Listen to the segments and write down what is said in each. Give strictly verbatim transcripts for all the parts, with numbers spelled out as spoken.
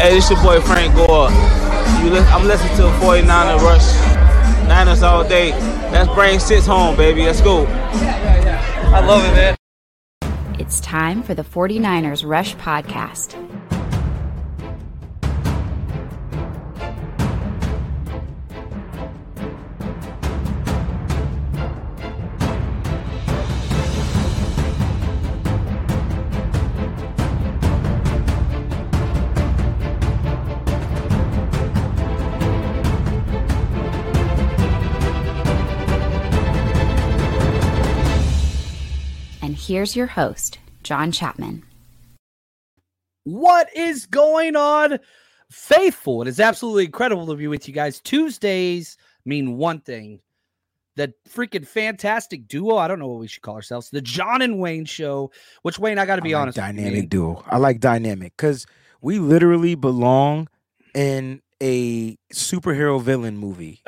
Hey, this your boy Frank Gore. You li- I'm listening to forty-niners Rush. Niners all day. Let's bring six home, baby. Let's go. I love it, man. It's time for the forty-niners Rush podcast. Here's your host, John Chapman. What is going on, faithful? It is absolutely incredible to be with you guys. Tuesdays mean one thing. The freaking fantastic duo. I don't know what we should call ourselves. The John and Wayne show, which, Wayne, I got to be I like honest dynamic with you. Duo. I like dynamic because we literally belong in a superhero villain movie.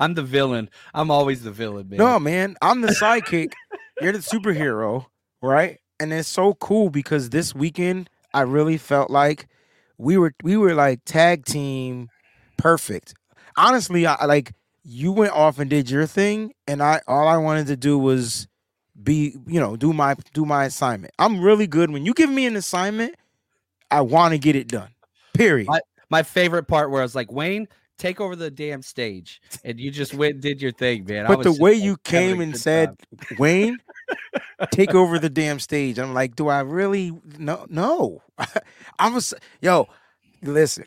I'm the villain. I'm always the villain, man. No, man. I'm the sidekick. You're the superhero, right? And it's so cool because this weekend I really felt like we were we were like tag team perfect. Honestly, I like you went off and did your thing, and I all I wanted to do was be, you know, do my do my assignment. I'm really good when you give me an assignment, I want to get it done. Period. My, my favorite part where I was like, Wayne, take over the damn stage, and you just went and did your thing, man. But I was the way you came and said, time. Wayne, take over the damn stage. I'm like, do I really? No, no. I was, yo, listen.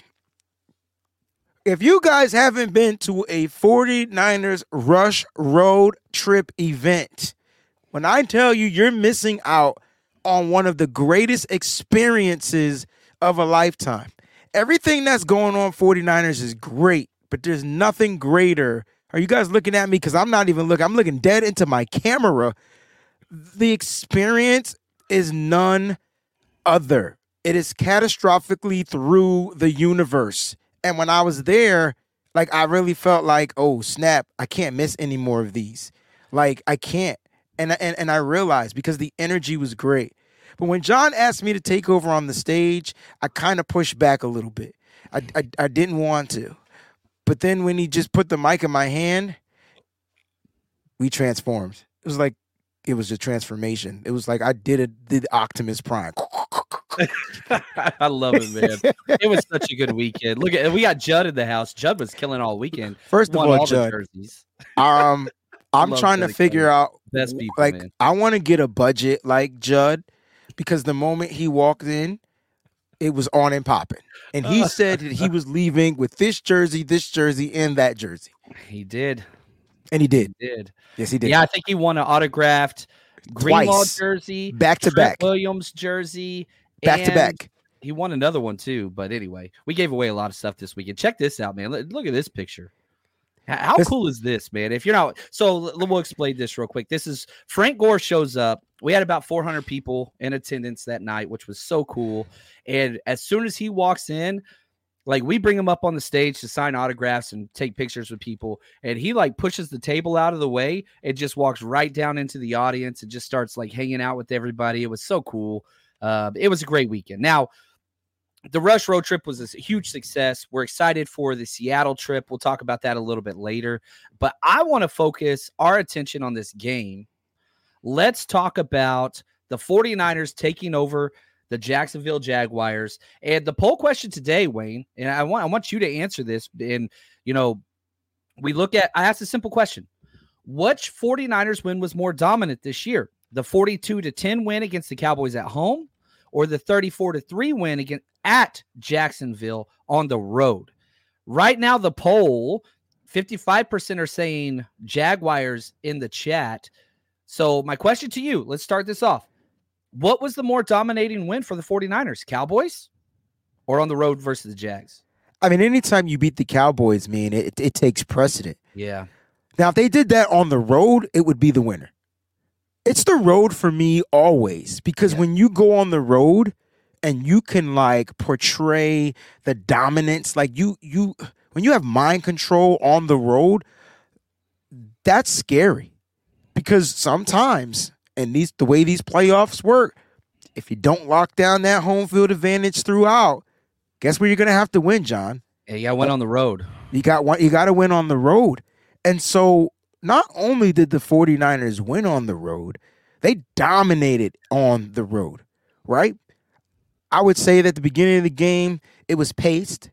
If you guys haven't been to a forty-niners Rush Road Trip event, when I tell you you're missing out on one of the greatest experiences of a lifetime. Everything that's going on forty-niners is great, but there's nothing greater. Are you guys looking at me? Because I'm not even looking. I'm looking dead into my camera. The experience is none other. It is catastrophically through the universe. And when I was there, like, I really felt like, oh, snap, I can't miss any more of these. Like, I can't. And, and, and I realized because the energy was great. But when John asked me to take over on the stage, I kind of pushed back a little bit. I, I I didn't want to. But then when he just put the mic in my hand, we transformed. It was like, it was a transformation. It was like I did a, did Optimus Prime. I love it, man. It was such a good weekend. Look at, we got Judd in the house. Judd was killing all weekend. First of all, all Judd. Um, I'm trying to figure out, best people, like, man. I want to get a budget like Judd. Because the moment he walked in, it was on and popping. And he said that he was leaving with this jersey, this jersey, and that jersey. He did. And he did. He did. Yes, he did. Yeah, I think he won an autographed Greenlaw jersey. Back to back. Williams jersey. Back to back. He won another one, too. But anyway, we gave away a lot of stuff this weekend. Check this out, man. Look at this picture. How this, cool is this, man? If you're not, so we'll explain this real quick. This is Frank Gore shows up. We had about four hundred people in attendance that night, which was so cool. And as soon as he walks in, like, we bring him up on the stage to sign autographs and take pictures with people. And he like pushes the table out of the way and just walks right down into the audience and just starts like hanging out with everybody. It was so cool. Uh, it was a great weekend. Now, the Rush Road Trip was a huge success. We're excited for the Seattle trip. We'll talk about that a little bit later. But I want to focus our attention on this game Let's talk about the 49ers taking over the Jacksonville Jaguars. And the poll question today, Wayne, and I want I want you to answer this. And, you know, we look at, I asked a simple question. Which 49ers win was more dominant this year? The forty-two to ten win against the Cowboys at home, or the thirty-four to three win against at Jacksonville on the road? Right now, the poll, fifty-five percent are saying Jaguars in the chat. So my question to you, let's start this off. What was the more dominating win for the 49ers? Cowboys or on the road versus the Jags? I mean, anytime you beat the Cowboys, man, it, it takes precedent. Yeah. Now, if they did that on the road, it would be the winner. It's the road for me always, because yeah. when you go on the road and you can, like, portray the dominance, like, you, you, when you have mind control on the road, that's scary, because sometimes, and these, the way these playoffs work, if you don't lock down that home field advantage throughout, guess where you're going to have to win, John? Yeah, you got to win on the road. You got one, you got to win on the road. And so not only did the 49ers win on the road, they dominated on the road, right? I would say that at the beginning of the game, it was paced,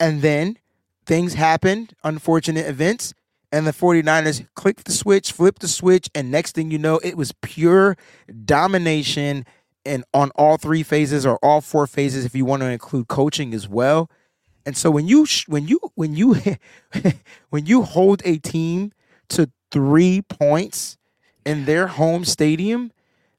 and then things happened, unfortunate events, and the 49ers clicked the switch, flipped the switch, and next thing you know, it was pure domination and on all three phases, or all four phases if you want to include coaching as well. And so when you when you when you when you hold a team to three points in their home stadium,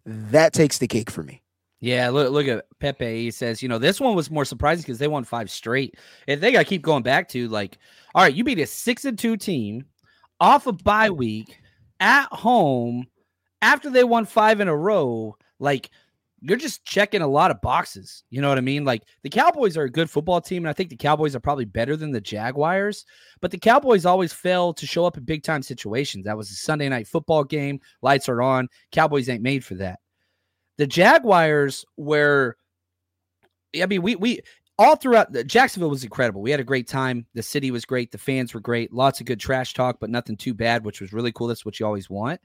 that takes the cake for me. Yeah, look look at Pepe. He says, you know, this one was more surprising because they won five straight. And they got to keep going back to, like, all right, you beat a six and two team off a bye week at home after they won five in a row, like. You're just checking a lot of boxes. You know what I mean? Like, the Cowboys are a good football team, and I think the Cowboys are probably better than the Jaguars, but the Cowboys always fail to show up in big-time situations. That was a Sunday night football game. Lights are on. Cowboys ain't made for that. The Jaguars were – I mean, we we all throughout – Jacksonville was incredible. We had a great time. The city was great. The fans were great. Lots of good trash talk, but nothing too bad, which was really cool. That's what you always want.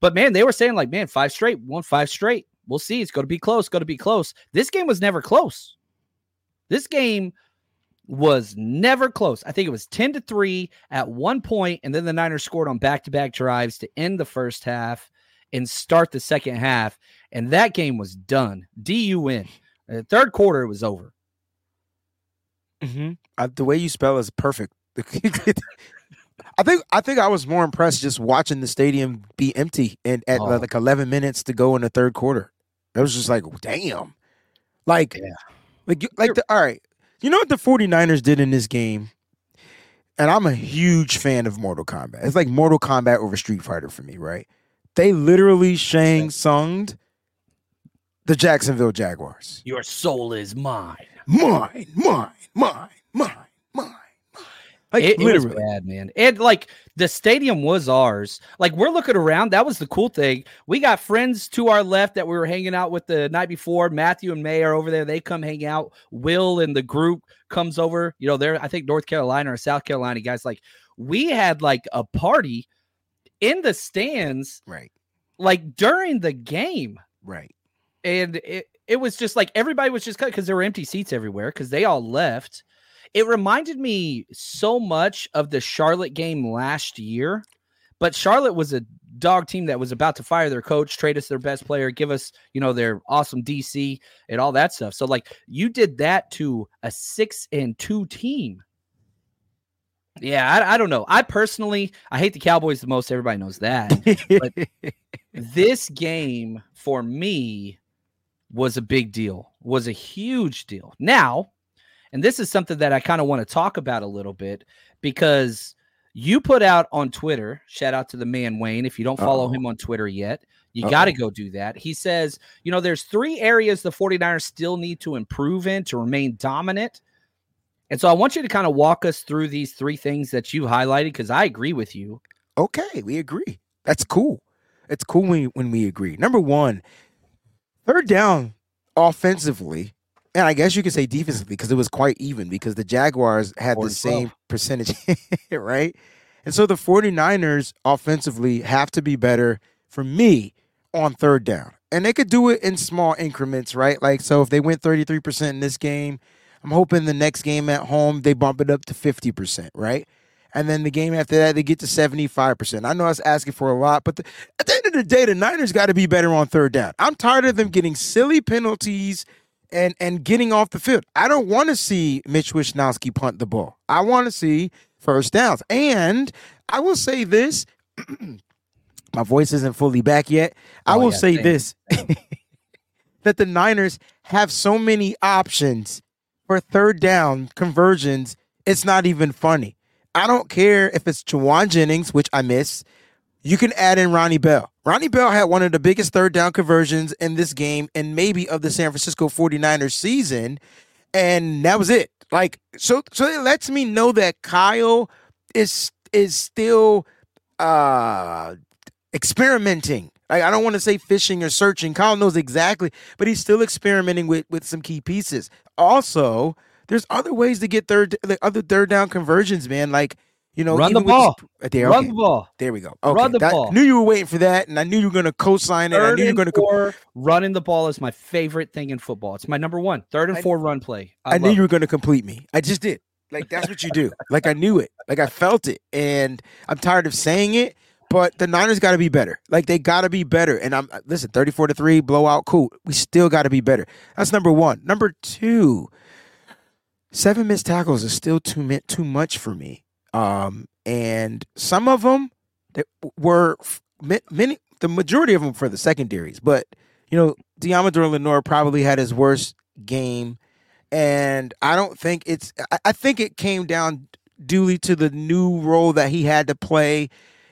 But, man, they were saying, like, man, five straight, won five straight. We'll see. It's going to be close. Going to be close. This game was never close. This game was never close. I think it was ten to three at one point, and then the Niners scored on back-to-back drives to end the first half and start the second half, and that game was done. D U N. In the third quarter, it was over. Mm-hmm. Uh, the way you spell is perfect. I think I think I was more impressed just watching the stadium be empty and at oh. like eleven minutes to go in the third quarter. It was just like, damn. Like, yeah. like, like the, all right. You know what the 49ers did in this game? And I'm a huge fan of Mortal Kombat. It's like Mortal Kombat over Street Fighter for me, right? They literally Shang-Tsung'd the Jacksonville Jaguars. Your soul is mine. Mine, mine, mine, mine, mine. Like, it, it was bad, man. And, like, the stadium was ours. Like, we're looking around. That was the cool thing. We got friends to our left that we were hanging out with the night before. Matthew and May are over there. They come hang out. Will and the group comes over. You know, they're, I think, North Carolina or South Carolina guys. Like, we had, like, a party in the stands. Right. Like, during the game. Right. And it, it was just, like, everybody was just cut because there were empty seats everywhere because they all left. It reminded me so much of the Charlotte game last year, but Charlotte was a dog team that was about to fire their coach, trade us their best player, give us, you know, their awesome D C and all that stuff. So, like, you did that to a six and two team. Yeah, I, I don't know. I personally, I hate the Cowboys the most. Everybody knows that. But this game for me was a big deal, was a huge deal. Now, and this is something that I kind of want to talk about a little bit, because you put out on Twitter, shout out to the man Wayne. If you don't follow Uh-oh. him on Twitter yet, you got to go do that. He says, you know, there's three areas the 49ers still need to improve in to remain dominant. And so I want you to kind of walk us through these three things that you highlighted, because I agree with you. Okay, we agree. That's cool. It's cool when, when we agree. Number one, third down offensively. And I guess you could say defensively, because it was quite even, because the Jaguars had the same percentage, right? And so the 49ers offensively have to be better for me on third down. And they could do it in small increments, right? Like, so if they went thirty-three percent in this game, I'm hoping the next game at home, they bump it up to fifty percent, right? And then the game after that, they get to seventy-five percent. I know I was asking for a lot, but the, at the end of the day, the Niners got to be better on third down. I'm tired of them getting silly penalties and, and getting off the field. I don't want to see Mitch Wishnowsky punt the ball. I want to see first downs. And I will say this. My voice isn't fully back yet. I oh, will yeah, say same. this. That the Niners have so many options for third down conversions, it's not even funny. I don't care if it's Juwan Jennings, which I miss. You can add in Ronnie Bell. Ronnie Bell had one of the biggest third down conversions in this game and maybe of the San Francisco 49ers season, and that was it. Like, so so it lets me know that Kyle is is still uh, experimenting. Like, I don't want to say fishing or searching. Kyle knows exactly, but he's still experimenting with, with some key pieces. Also, there's other ways to get third, like other third down conversions, man. Like, you know, run the ball. Just, there, run okay. the ball. There we go. Okay. Run the that, ball. I knew you were waiting for that, and I knew you were going to co-sign it. I knew you were going to running the ball is my favorite thing in football. It's my number one. Third and I, four run play. I, I knew you were going to complete me. I just did. Like, that's what you do. Like, I knew it. Like, I felt it, and I'm tired of saying it. But the Niners got to be better. Like, they got to be better. And I'm listen, thirty-four to three, blowout, cool. We still got to be better. That's number one. Number two. Seven missed tackles is still too too much for me, um, and some of them that were many, the majority of them for the secondaries. But you know, Deommodore Lenoir probably had his worst game, and I don't think it's. I, I think it came down duly to the new role that he had to play.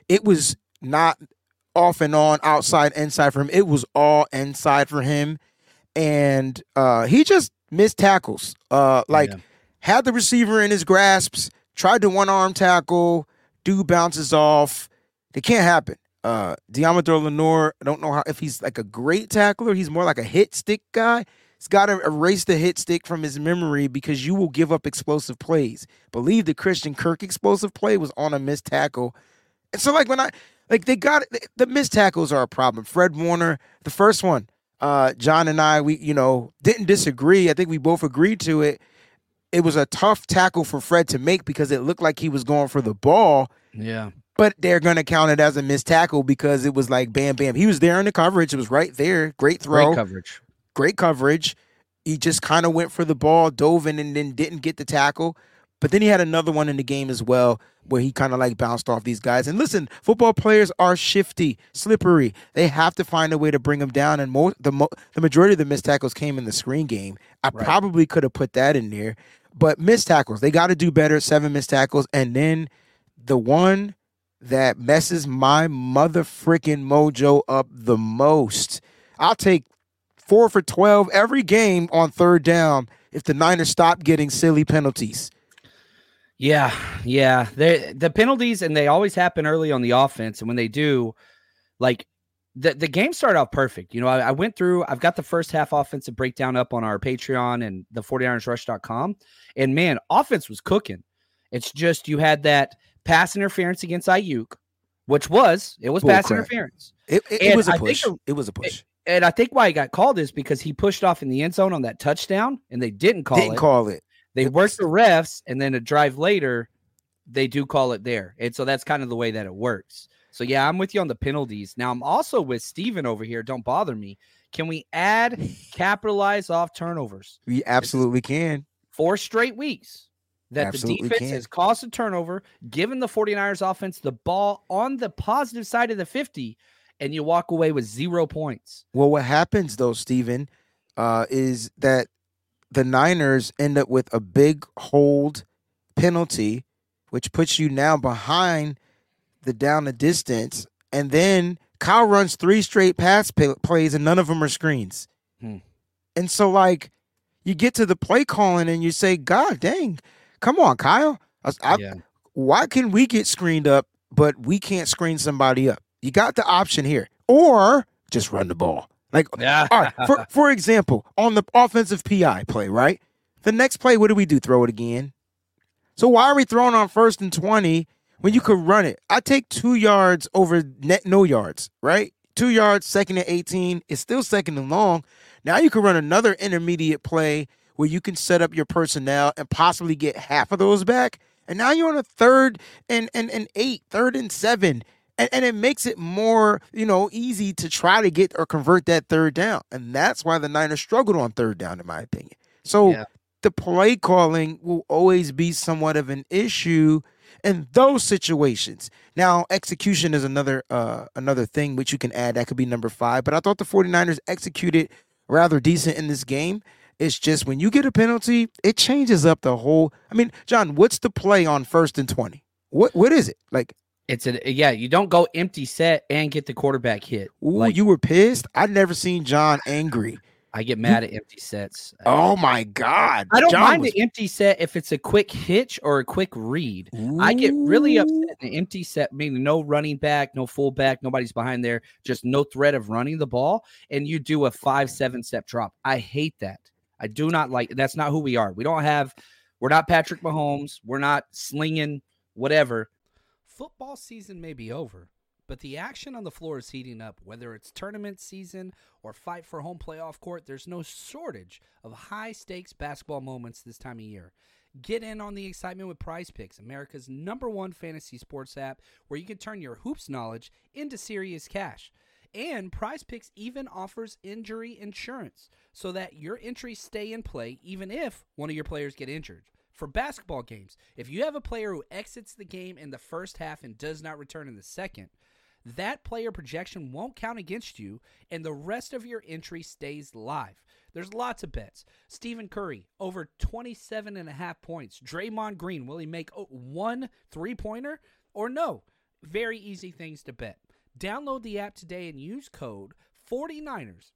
It was not off and on, outside, inside for him. It was all inside for him, and uh, he just missed tackles. Uh, like. Yeah. Had the receiver in his grasps, tried to one-arm tackle, dude bounces off. They can't happen. Uh, Deommodore Lenoir, I don't know how if he's like a great tackler. He's more like a hit stick guy. He's got to erase the hit stick from his memory because you will give up explosive plays. Believe the Christian Kirk explosive play was on a missed tackle. And so, like, when I, like, they got it, the missed tackles are a problem. Fred Warner, the first one, uh, John and I, we, you know, didn't disagree. I think we both agreed to it. It was a tough tackle for Fred to make because it looked like he was going for the ball. Yeah. But they're going to count it as a missed tackle because it was like, bam, bam. He was there in the coverage. It was right there. Great throw. Great coverage. Great coverage. He just kind of went for the ball, dove in, and then didn't get the tackle. But then he had another one in the game as well where he kind of like bounced off these guys. And listen, football players are shifty, slippery. They have to find a way to bring them down. And mo- the mo- the majority of the missed tackles came in the screen game. I right. probably could have put that in there. But missed tackles, they got to do better. Seven missed tackles. And then the one that messes my mother freaking mojo up the most. I'll take four for twelve every game on third down if the Niners stop getting silly penalties. Yeah, yeah. They're, the penalties, and they always happen early on the offense. And when they do, like, the, the game started out perfect. You know, I, I went through, I've got the first half offensive breakdown up on our Patreon and the 49ersrush dot com. And, man, offense was cooking. It's just you had that pass interference against Aiyuk, which was, it was Bull pass crap. interference. It, it, it was a I push. Think, it was a push. It, and I think why he got called is because he pushed off in the end zone on that touchdown, and they didn't call didn't it. Didn't call it. They work the refs, and then a drive later, they do call it there. And so that's kind of the way that it works. So, yeah, I'm with you on the penalties. Now, I'm also with Steven over here. Don't bother me. Can we add capitalize off turnovers? We absolutely can. Four straight weeks that absolutely the defense can. has caused a turnover, given the 49ers offense the ball on the positive side of the fifty, and you walk away with zero points. Well, what happens, though, Steven, uh, is that the Niners end up with a big hold penalty, which puts you now behind the down the distance. And then Kyle runs three straight pass pay- plays, and none of them are screens. Hmm. And so, like, you get to the play calling, and you say, God dang, come on, Kyle. I, I, yeah. Why can we get screened up, but we can't screen somebody up? You got the option here. Or just run the ball. Like, yeah. All right, for, for example, on the offensive P I play, right? The next play, what do we do? Throw it again. So why are we throwing on first and twenty when you could run it? I take two yards over net no yards, right? two yards, second and eighteen. It's still second and long. Now you can run another intermediate play where you can set up your personnel and possibly get half of those back. And now you're on a third and, and, and eight, third and seven. And, and it makes it more, you know, easy to try to get or convert that third down. And that's why the Niners struggled on third down, in my opinion. So yeah. The play calling will always be somewhat of an issue in those situations. Now, execution is another uh, another thing which you can add. That could be number five. But I thought the 49ers executed rather decent in this game. It's just when you get a penalty, it changes up the whole. I mean, John, what's the play on first and twenty? What What is it? Like, It's a yeah. You don't go empty set and get the quarterback hit. Ooh, like, you were pissed. I've never seen John angry. I get mad at empty sets. Oh my god! I don't John mind was... the empty set if it's a quick hitch or a quick read. Ooh. I get really upset in the empty set, meaning no running back, no fullback, nobody's behind there, just no threat of running the ball, and you do a five seven step drop. I hate that. I do not like. That's not who we are. We don't have. We're not Patrick Mahomes. We're not slinging whatever. Football season may be over, but the action on the floor is heating up. Whether it's tournament season or fight for home playoff court, there's no shortage of high-stakes basketball moments this time of year. Get in on the excitement with PrizePicks, America's number one fantasy sports app, where you can turn your hoops knowledge into serious cash. And PrizePicks even offers injury insurance so that your entries stay in play even if one of your players get injured. For basketball games, if you have a player who exits the game in the first half and does not return in the second, that player projection won't count against you, and the rest of your entry stays live. There's lots of bets. Stephen Curry, over twenty-seven and a half points. Draymond Green, will he make one three-pointer or no? Very easy things to bet. Download the app today and use code forty-niners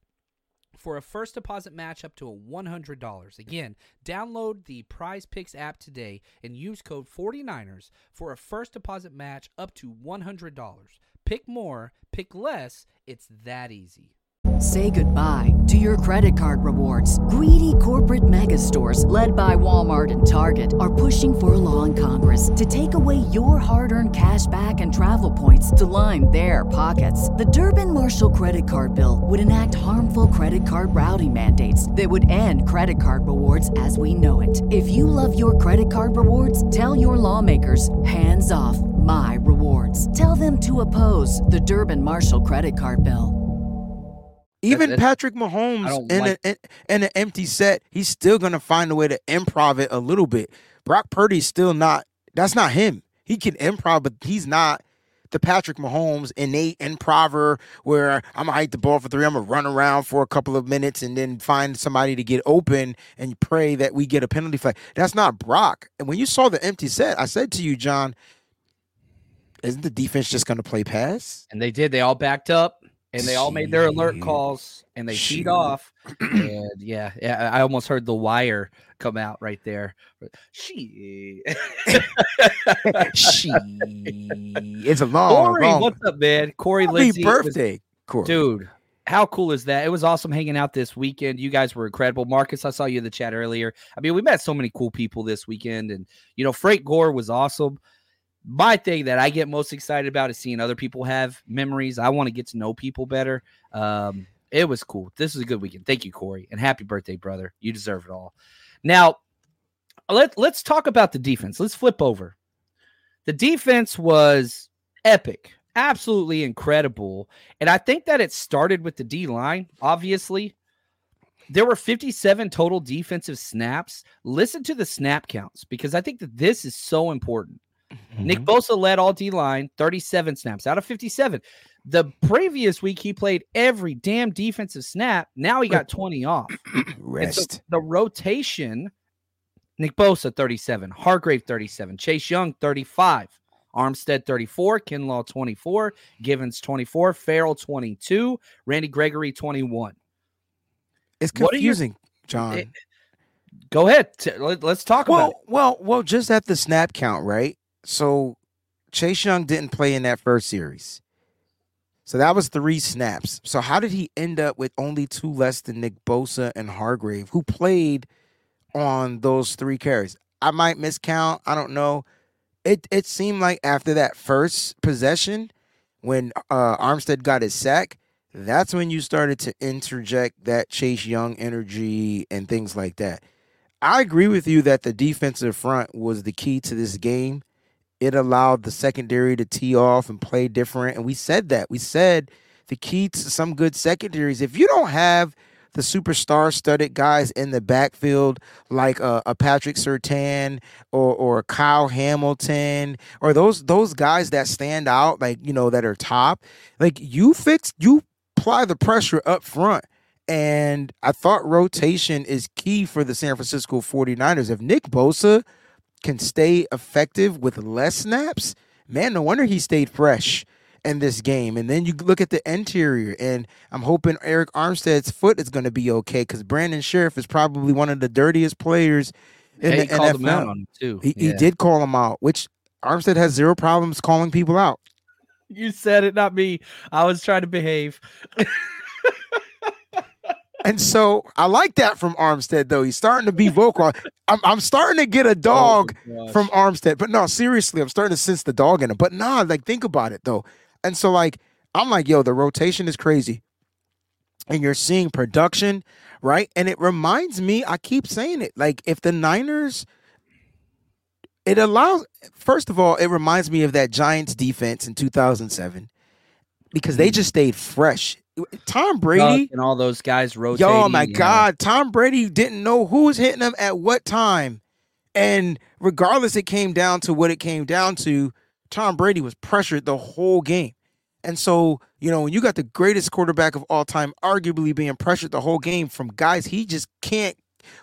for a first deposit match up to one hundred dollars. Again, download the PrizePicks app today and use code forty-niners for a first deposit match up to one hundred dollars. Pick more, pick less, it's that easy. Say goodbye to your credit card rewards. Greedy corporate mega stores, led by Walmart and Target, are pushing for a law in Congress to take away your hard-earned cash back and travel points to line their pockets. The Durbin-Marshall credit card bill would enact harmful credit card routing mandates that would end credit card rewards as we know it. If you love your credit card rewards, tell your lawmakers, hands off my rewards. Tell them to oppose the Durbin-Marshall credit card bill. Even that's, that's, Patrick Mahomes in, like a, in, in an empty set, he's still going to find a way to improv it a little bit. Brock Purdy's still not – that's not him. He can improv, but he's not the Patrick Mahomes innate improver where I'm going to hike the ball for three, I'm going to run around for a couple of minutes and then find somebody to get open and pray that we get a penalty flag. That's not Brock. And when you saw the empty set, I said to you, John, isn't the defense just going to play pass? And they did. They all backed up. And they all made their alert calls, and they cheat off. And yeah, yeah, I almost heard The Wire come out right there. She, she, it's a long. Corey, long. What's up, man? Corey Happy Lindsay, birthday, was, Corey. Dude. How cool is that? It was awesome hanging out this weekend. You guys were incredible. Marcus, I saw you in the chat earlier. I mean, we met so many cool people this weekend, and you know, Frank Gore was awesome. My thing that I get most excited about is seeing other people have memories. I want to get to know people better. Um, it was cool. This is a good weekend. Thank you, Corey, and happy birthday, brother. You deserve it all. Now, let, let's talk about the defense. Let's flip over. The defense was epic, absolutely incredible, and I think that it started with the D-line, obviously. There were fifty-seven total defensive snaps. Listen to the snap counts because I think that this is so important. Mm-hmm. Nick Bosa led all D-line, thirty-seven snaps out of fifty-seven. The previous week, he played every damn defensive snap. Now he got twenty off. Rest. So the rotation, Nick Bosa, thirty-seven. Hargrave, thirty-seven. Chase Young, thirty-five. Armstead, thirty-four. Kinlaw, twenty-four. Givens, twenty-four. Farrell, twenty-two. Randy Gregory, twenty-one. It's confusing, you, John. It, go ahead. Let's talk well, about it. Well, well, just at the snap count, right? So Chase Young didn't play in that first series. So that was three snaps. So how did he end up with only two less than Nick Bosa and Hargrave, who played on those three carries? I might miscount. I don't know. It it seemed like after that first possession when uh, Armstead got his sack, that's when you started to interject that Chase Young energy and things like that. I agree with you that the defensive front was the key to this game. It allowed the secondary to tee off and play different. And we said that. We said the key to some good secondaries, if you don't have the superstar-studded guys in the backfield like uh, a Patrick Surtain or or Kyle Hamilton or those those guys that stand out, like, you know, that are top, like you fix, you apply the pressure up front. And I thought rotation is key for the San Francisco 49ers. If Nick Bosa can stay effective with less snaps, man, no wonder he stayed fresh in this game. And then you look at the interior, and I'm hoping Eric Armstead's foot is going to be okay, because Brandon Sheriff is probably one of the dirtiest players in yeah, the he N F L. Called him out on him too. He, yeah. he did call him out, which Armstead has zero problems calling people out. You said it, not me. I was trying to behave. And so I like that from Armstead, though. He's starting to be vocal. I'm, I'm starting to get a dog oh, from Armstead. But no, seriously, I'm starting to sense the dog in him. But nah, like, think about it, though. And so, like, I'm like, yo, the rotation is crazy. And you're seeing production, right? And it reminds me, I keep saying it, like, if the Niners, it allows, first of all, it reminds me of that Giants defense in two thousand seven because they just stayed fresh. Tom Brady and all those guys rotating. Yo, my God, know. Tom Brady didn't know who was hitting him at what time. And regardless, it came down to what it came down to. Tom Brady was pressured the whole game. And so, you know, when you got the greatest quarterback of all time arguably being pressured the whole game from guys he just can't,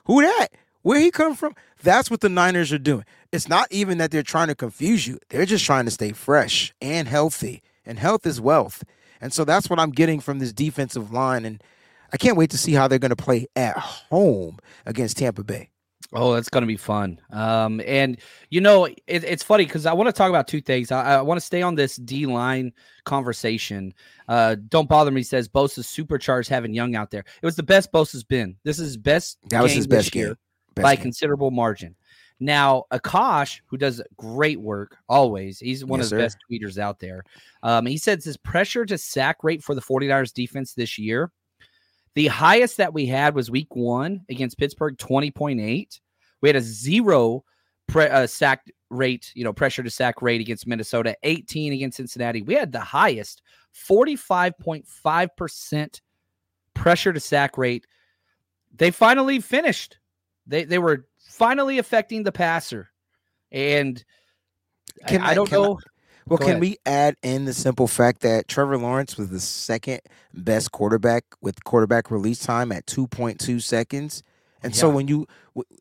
who that? Where he come from? That's what the Niners are doing. It's not even that they're trying to confuse you. They're just trying to stay fresh and healthy. And health is wealth. And so that's what I'm getting from this defensive line. And I can't wait to see how they're going to play at home against Tampa Bay. Oh, that's going to be fun. Um, and, you know, it, it's funny because I want to talk about two things. I, I want to stay on this D-line conversation. Uh, don't bother me, says Bosa's supercharged having Young out there. It was the best Bosa's been. This is his best that was his best game by a considerable margin. Now, Akash, who does great work always, he's one yes, of the sir. best tweeters out there. Um, he says his pressure to sack rate for the 49ers defense this year, the highest that we had was week one against Pittsburgh, twenty point eight. We had a zero pre- uh, sack rate, you know, pressure to sack rate against Minnesota, eighteen against Cincinnati. We had the highest, forty-five point five percent pressure to sack rate. They finally finished. They they were finally affecting the passer. And can I, I don't can know. I, well, Go can ahead. we add in the simple fact that Trevor Lawrence was the second best quarterback with quarterback release time at two point two seconds. And yeah. so when you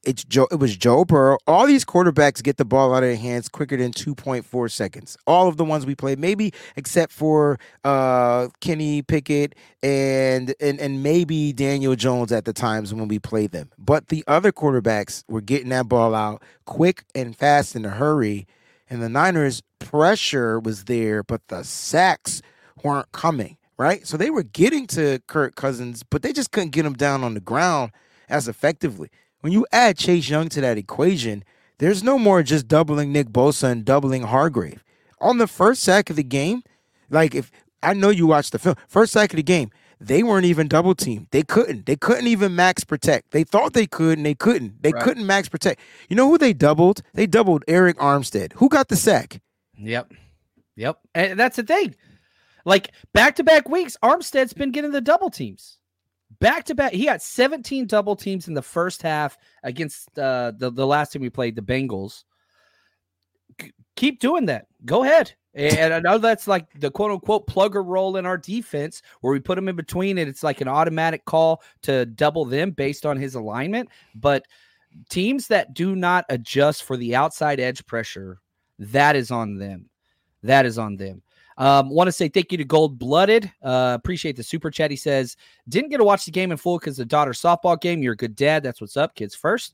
it's Joe, it was Joe Burrow. All these quarterbacks get the ball out of their hands quicker than two point four seconds. All of the ones we played, maybe except for uh, Kenny Pickett and, and and maybe Daniel Jones at the times when we played them. But the other quarterbacks were getting that ball out quick and fast in a hurry. And the Niners' pressure was there, but the sacks weren't coming, right? So they were getting to Kirk Cousins, but they just couldn't get him down on the ground as effectively. When you add Chase Young to that equation, there's no more just doubling Nick Bosa and doubling Hargrave. On the first sack of the game, like if I know you watched the film, first sack of the game, they weren't even double teamed. They couldn't. They couldn't even max protect. They thought they could, and they couldn't. They right. couldn't max protect. You know who they doubled? They doubled Eric Armstead. Who got the sack? Yep. Yep. And that's the thing. Like back-to-back weeks, Armstead's been getting the double teams. Back to back, he got seventeen double teams in the first half against uh, the the last team we played, the Bengals. C- keep doing that. Go ahead. And I know that's like the quote unquote plugger role in our defense, where we put him in between, and it's like an automatic call to double them based on his alignment. But teams that do not adjust for the outside edge pressure, that is on them. That is on them. Um, want to say thank you to Gold Blooded. Uh, appreciate the super chat. He says, didn't get to watch the game in full because the daughter's softball game. You're a good dad. That's what's up, kids first.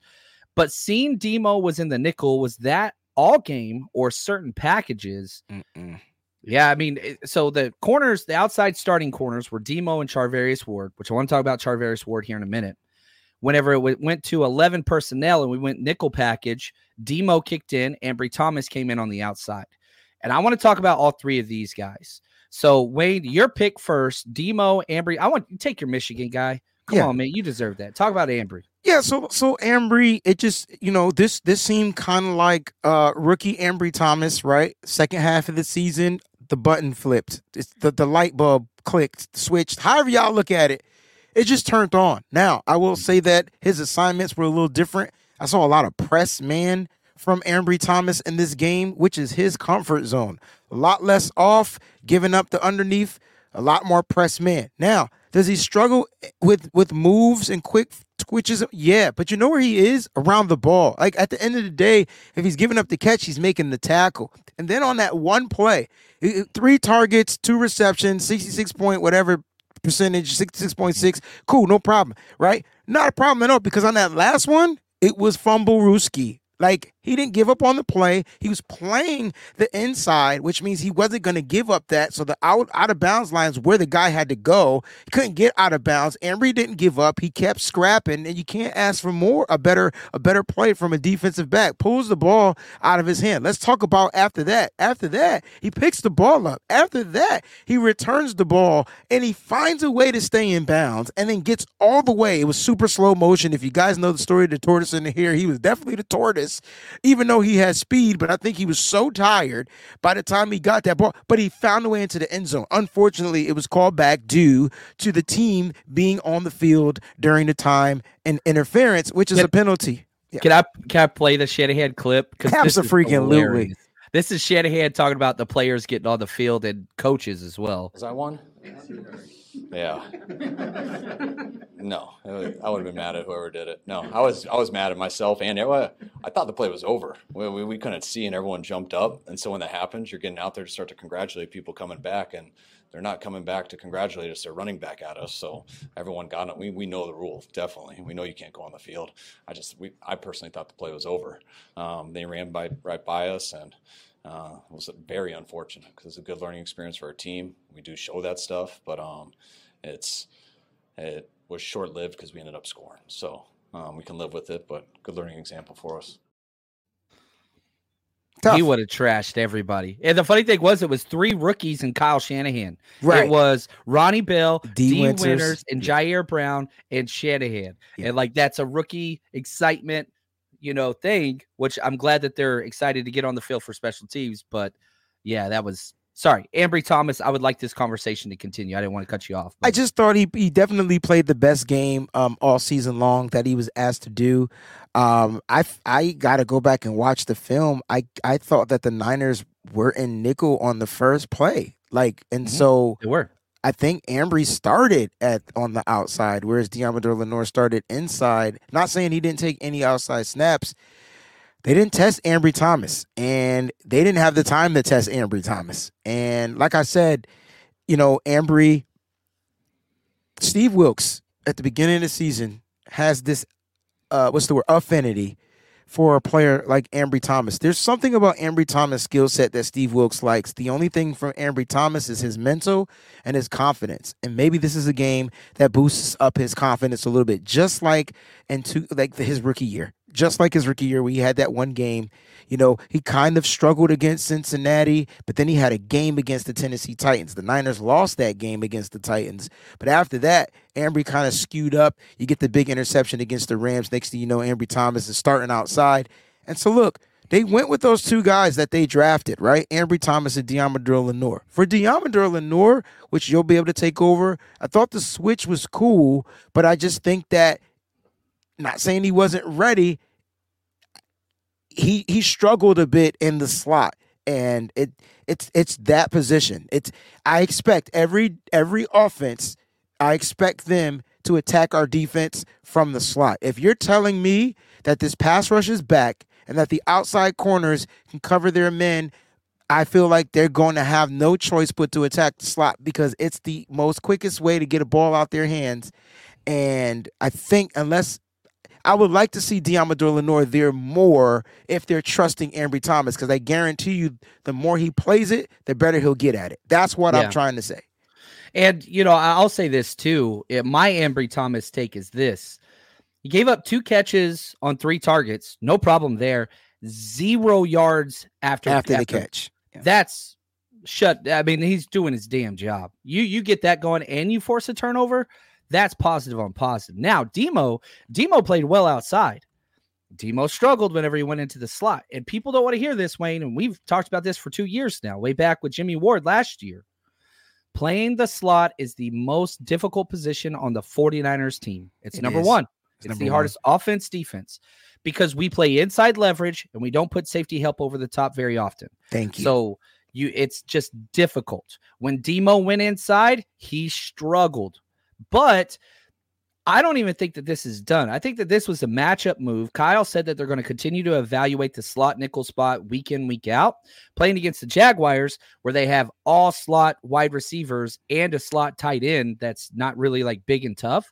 But seeing Demo was in the nickel, was that all game or certain packages? Mm-mm. Yeah, I mean, it, so the corners, the outside starting corners were Demo and Charvarius Ward, which I want to talk about Charvarius Ward here in a minute. Whenever it w- went to eleven personnel and we went nickel package, Demo kicked in, Ambry Thomas came in on the outside. And I want to talk about all three of these guys. So, Wayne, your pick first. Demo, Ambry. I want you to take your Michigan guy. Come yeah. on, man. You deserve that. Talk about Ambry. Yeah, so so Ambry, it just, you know, this this seemed kind of like uh, rookie Ambry Thomas, right? Second half of the season, the button flipped. It's the, the light bulb clicked, switched. However y'all look at it, it just turned on. Now, I will say that his assignments were a little different. I saw a lot of press man from Ambry Thomas in this game, which is his comfort zone. A lot less off, giving up the underneath, a lot more press man. Now, does he struggle with, with moves and quick twitches? Yeah, but you know where he is? Around the ball. Like, at the end of the day, if he's giving up the catch, he's making the tackle. And then on that one play, three targets, two receptions, sixty-six point whatever percentage, sixty-six point six. Cool, no problem, right? Not a problem at all, because on that last one, it was fumble Ruski. Like, he didn't give up on the play. He was playing the inside, which means he wasn't going to give up that. So the out, out of bounds lines where the guy had to go, he couldn't get out of bounds. Ambry didn't give up. He kept scrapping, and you can't ask for more, a better a better play from a defensive back. Pulls the ball out of his hand. Let's talk about after that. After that, he picks the ball up. After that, he returns the ball, and he finds a way to stay in bounds and then gets all the way. It was super slow motion. If you guys know the story of the tortoise in the hare, he was definitely the tortoise. Even though he had speed, but I think he was so tired by the time he got that ball, but he found a way into the end zone. Unfortunately, it was called back due to the team being on the field during the time and interference, which is can, a penalty. Yeah. Can I can I play the Shanahan clip? Absolutely. This is Shanahan talking about the players getting on the field and coaches as well. Is that one? Yeah. No, I would have been mad at whoever did it. No, I was I was mad at myself, and I thought the play was over. We, we, we couldn't see, and everyone jumped up. And so when that happens, you're getting out there to start to congratulate people coming back, and they're not coming back to congratulate us. They're running back at us. So everyone got it. We we know the rule, definitely. We know you can't go on the field. I just we I personally thought the play was over. Um, they ran by right by us, and uh, it was very unfortunate because it's a good learning experience for our team. We do show that stuff, but um, it's it. was short-lived because we ended up scoring. So um, we can live with it, but good learning example for us. Tough. He would have trashed everybody. And the funny thing was, it was three rookies and Kyle Shanahan. Right. It was Ronnie Bell, Dean Winters. Winters, and Jair Brown, and Shanahan. Yeah. And, like, that's a rookie excitement, you know, thing, which I'm glad that they're excited to get on the field for special teams. But, yeah, that was – Sorry, Ambry Thomas, I would like this conversation to continue. I didn't want to cut you off. But. I just thought he he definitely played the best game um, all season long that he was asked to do. Um, I, I got to go back and watch the film. I, I thought that the Niners were in nickel on the first play. like, And mm-hmm. so they were. I think Ambry started at on the outside, whereas Deommodore Lenoir started inside. Not saying he didn't take any outside snaps. They didn't test Ambry Thomas, and they didn't have the time to test Ambry Thomas. And like I said, you know, Ambry, Steve Wilks at the beginning of the season has this, uh, what's the word, affinity for a player like Ambry Thomas. There's something about Ambry Thomas' skill set that Steve Wilks likes. The only thing from Ambry Thomas is his mental and his confidence. And maybe this is a game that boosts up his confidence a little bit, just like into like his rookie year. Just like his rookie year, we had that one game, you know, he kind of struggled against Cincinnati, but then he had a game against the Tennessee Titans. The Niners lost that game against the Titans. But after that, Ambry kind of skewed up. You get the big interception against the Rams. Next thing you know, Ambry Thomas is starting outside. And so, look, they went with those two guys that they drafted, right? Ambry Thomas and Deommodore Lenoir. For Deommodore Lenoir, which you'll be able to take over, I thought the switch was cool, but I just think that, not saying he wasn't ready, He he struggled a bit in the slot, and it it's it's that position. It's I expect every every offense, I expect them to attack our defense from the slot. If you're telling me that this pass rush is back and that the outside corners can cover their men, I feel like they're going to have no choice but to attack the slot because it's the most quickest way to get a ball out their hands. And I think unless I would like to see Deommodore Lenoir there more if they're trusting Ambry Thomas, because I guarantee you the more he plays it, the better he'll get at it. That's what yeah. I'm trying to say. And, you know, I'll say this, too. My Ambry Thomas take is this. He gave up two catches on three targets. No problem there. Zero yards after, after, after the catch. That's shut. I mean, he's doing his damn job. You you get that going and you force a turnover. That's positive on positive. Now, Demo, Demo played well outside. Demo struggled whenever he went into the slot. And people don't want to hear this, Wayne, and we've talked about this for two years now, way back with Jimmy Ward last year. Playing the slot is the most difficult position on the 49ers team. It's it number is. one. It's, it's the one. hardest offense, defense, because we play inside leverage and we don't put safety help over the top very often. Thank you. So you, it's just difficult. When Demo went inside, he struggled. But I don't even think that this is done. I think that this was a matchup move. Kyle said that they're going to continue to evaluate the slot nickel spot week in, week out, playing against the Jaguars where they have all slot wide receivers and a slot tight end that's not really like big and tough.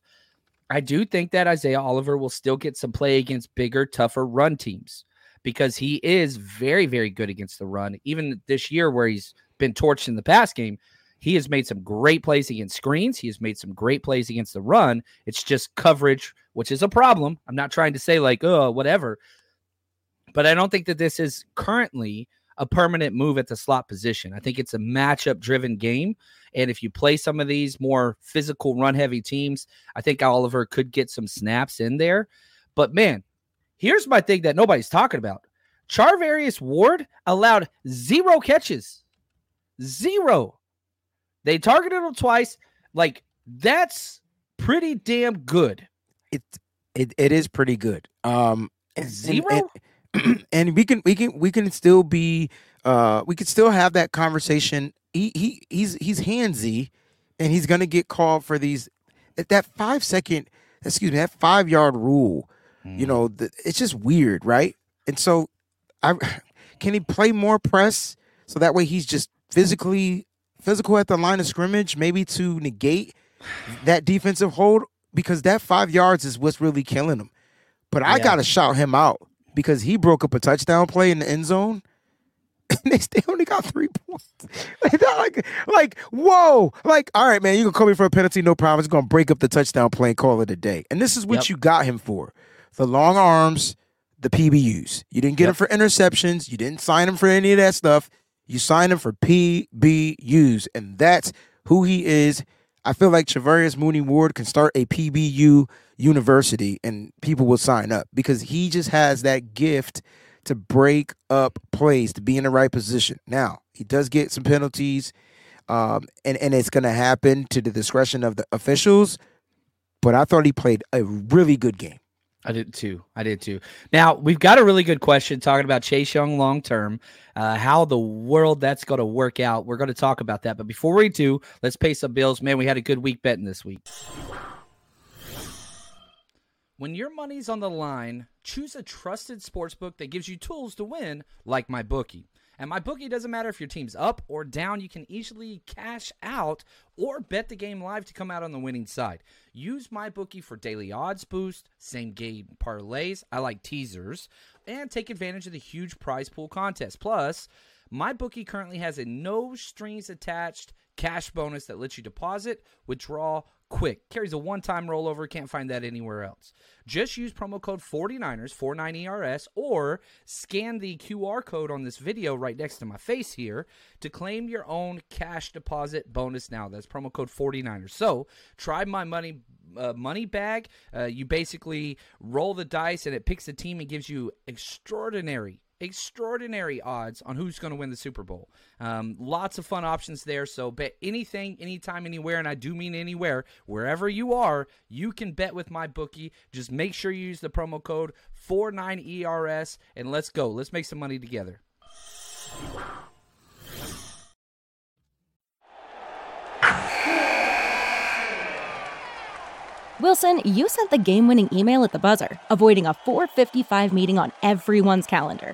I do think that Isaiah Oliver will still get some play against bigger, tougher run teams because he is very, very good against the run. Even this year where he's been torched in the pass game, he has made some great plays against screens. He has made some great plays against the run. It's just coverage, which is a problem. I'm not trying to say like, oh, whatever. But I don't think that this is currently a permanent move at the slot position. I think it's a matchup-driven game. And if you play some of these more physical run-heavy teams, I think Oliver could get some snaps in there. But, man, here's my thing that nobody's talking about. Charvarius Ward allowed zero catches. Zero. They targeted him twice. Like, that's pretty damn good. It it it is pretty good. Um, and, Zero, and, and, and we can we can we can still be uh we can still have that conversation. He he he's he's handsy, and he's gonna get called for these at that five second excuse me that five yard rule. Mm. You know, the, it's just weird, right? And so, I can he play more press so that way he's just physically. Physical at the line of scrimmage, maybe to negate that defensive hold, because that five yards is what's really killing him. But I yeah. got to shout him out because he broke up a touchdown play in the end zone, and they only got three points. Like, like, like, whoa. Like, all right, man, you can call me for a penalty, no problem. It's going to break up the touchdown play and call it a day. And this is what yep. you got him for. The long arms, the P B Us. You didn't get yep. him for interceptions. You didn't sign him for any of that stuff. You sign him for P B Us, and that's who he is. I feel like Charvarius Mooney Ward can start a P B U university, and people will sign up because he just has that gift to break up plays, to be in the right position. Now, he does get some penalties, um, and, and it's going to happen to the discretion of the officials, but I thought he played a really good game. I did too. I did too. Now, we've got a really good question talking about Chase Young long-term, uh, how the world that's going to work out. We're going to talk about that. But before we do, let's pay some bills. Man, we had a good week betting this week. When your money's on the line, choose a trusted sportsbook that gives you tools to win, like MyBookie. And MyBookie doesn't matter if your team's up or down. You can easily cash out or bet the game live to come out on the winning side. Use MyBookie for daily odds boost, same-game parlays. I like teasers. And take advantage of the huge prize pool contest. Plus, MyBookie currently has a no-strings-attached cash bonus that lets you deposit, withdraw, quick. Carries a one-time rollover. Can't find that anywhere else. Just use promo code forty-niners, forty-nine E R S, or scan the Q R code on this video right next to my face here to claim your own cash deposit bonus now. That's promo code forty-niners. So try my money uh, money bag. Uh, you basically roll the dice, and it picks a team and gives you extraordinary Extraordinary odds on who's going to win the Super Bowl. Um, lots of fun options there, so bet anything, anytime, anywhere, and I do mean anywhere. Wherever you are, you can bet with MyBookie. Just make sure you use the promo code forty-nine E R S, and let's go. Let's make some money together. Wilson, you sent the game-winning email at the buzzer, avoiding a four fifty-five meeting on everyone's calendar.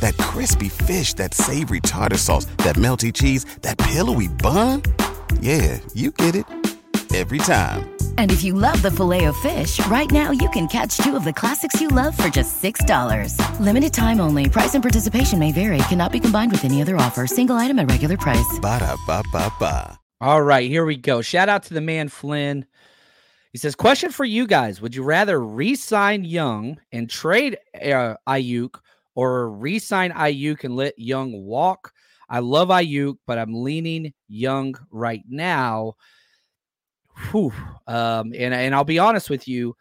That crispy fish, that savory tartar sauce, that melty cheese, that pillowy bun. Yeah, you get it. Every time. And if you love the Filet-O-Fish, right now you can catch two of the classics you love for just six dollars. Limited time only. Price and participation may vary. Cannot be combined with any other offer. Single item at regular price. Ba-da-ba-ba-ba. All right, here we go. Shout out to the man, Flynn. He says, question for you guys. Would you rather re-sign Young and trade uh, Aiyuk or re-sign Aiyuk and let Young walk? I love Aiyuk, but I'm leaning Young right now. Whew. Um, and, and I'll be honest with you,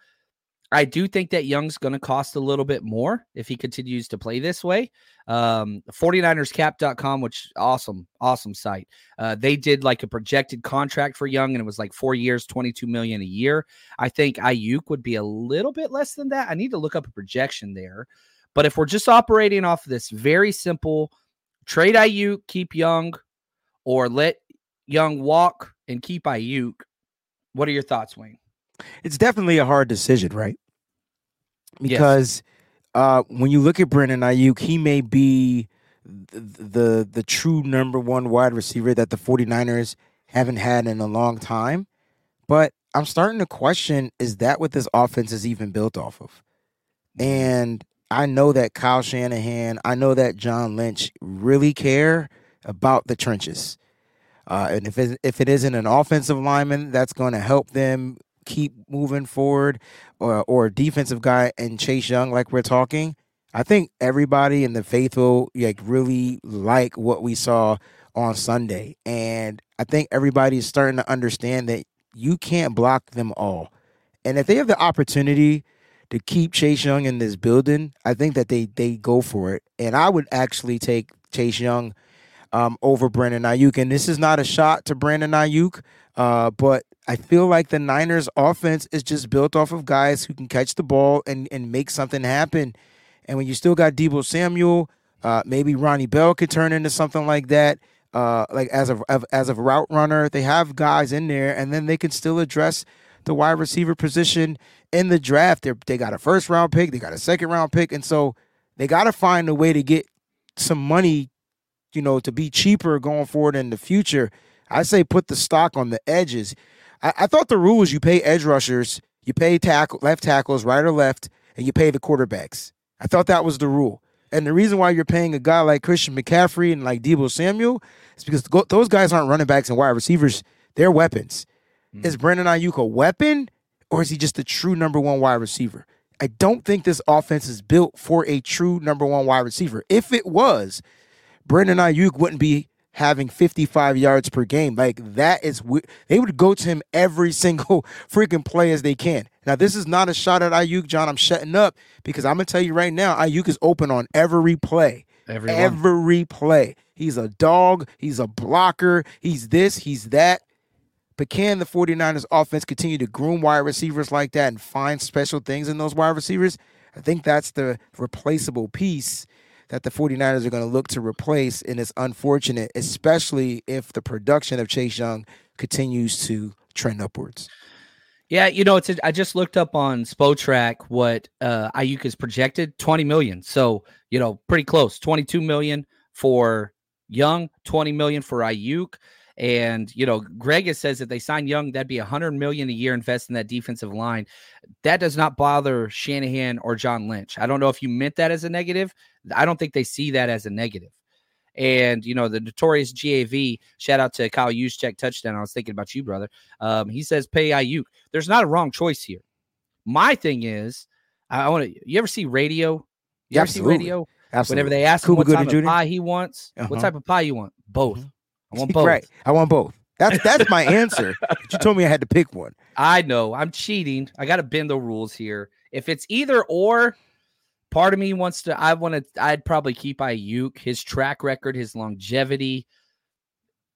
I do think that Young's going to cost a little bit more if he continues to play this way. Um, forty-niners cap dot com, which awesome, awesome site. Uh, they did like a projected contract for Young, and it was like four years, twenty-two million dollars a year. I think Aiyuk would be a little bit less than that. I need to look up a projection there. But if we're just operating off of this very simple trade Aiyuk, keep Young, or let Young walk and keep Aiyuk, what are your thoughts, Wayne? It's definitely a hard decision, right? Because yes. uh, when you look at Brendan Aiyuk, he may be the, the the true number one wide receiver that the forty-niners haven't had in a long time. But I'm starting to question, is that what this offense is even built off of? And I know that Kyle Shanahan, I know that John Lynch really care about the trenches. Uh, and if it, if it isn't an offensive lineman that's going to help them keep moving forward, or, or a defensive guy and Chase Young, like we're talking, I think everybody in the faithful like really like what we saw on Sunday. And I think everybody's starting to understand that you can't block them all. And if they have the opportunity to keep Chase Young in this building, I think that they, they go for it. And I would actually take Chase Young um, over Brendan Aiyuk. And this is not a shot to Brendan Aiyuk, uh, but I feel like the Niners offense is just built off of guys who can catch the ball and, and make something happen. And when you still got Deebo Samuel, uh, maybe Ronnie Bell could turn into something like that. Uh, like as a, as a route runner, they have guys in there, and then they can still address the wide receiver position in the draft. They're, they got a first round pick, they got a second round pick. And so they got to find a way to get some money, you know, to be cheaper going forward in the future. I say, put the stock on the edges. I thought the rule was you pay edge rushers, you pay tackle, left tackles, right or left, and you pay the quarterbacks. I thought that was the rule. And the reason why you're paying a guy like Christian McCaffrey and like Deebo Samuel is because those guys aren't running backs and wide receivers. They're weapons. Mm. Is Brendan Aiyuk a weapon, or is he just the true number one wide receiver? I don't think this offense is built for a true number one wide receiver. If it was, Brendan Aiyuk wouldn't be having fifty-five yards per game. Like, that is weird. They would go to him every single freaking play as they can. Now, this is not a shot at Aiyuk, John. I'm shutting up because I'm going to tell you right now, Aiyuk is open on every play. Everyone. Every play. He's a dog. He's a blocker. He's this. He's that. But can the forty-niners offense continue to groom wide receivers like that and find special things in those wide receivers? I think that's the replaceable piece that the forty-niners are going to look to replace, and it's unfortunate, especially if the production of Chase Young continues to trend upwards. Yeah, you know, it's a, I just looked up on Spotrac what uh, Aiyuk is projected, twenty million dollars. So, you know, pretty close, twenty-two million dollars for Young, twenty million dollars for Aiyuk. And, you know, Greg says that they sign Young, that'd be one hundred million dollars a year invested in that defensive line. That does not bother Shanahan or John Lynch. I don't know if you meant that as a negative. I don't think they see that as a negative. And, you know, the notorious G A V, shout out to Kyle Juszczyk touchdown. I was thinking about you, brother. Um, he says, pay Aiyuk. There's not a wrong choice here. My thing is, I want to, you ever see radio? You ever Absolutely. see radio? Absolutely. Whenever they ask him what type of pie he wants, uh-huh. what type of pie you want? Both. Mm-hmm. I want both. Right. I want both. That's that's my answer. You told me I had to pick one. I know. I'm cheating. I got to bend the rules here. If it's either or, part of me wants to, I want to, I'd probably keep Aiyuk, his track record, his longevity.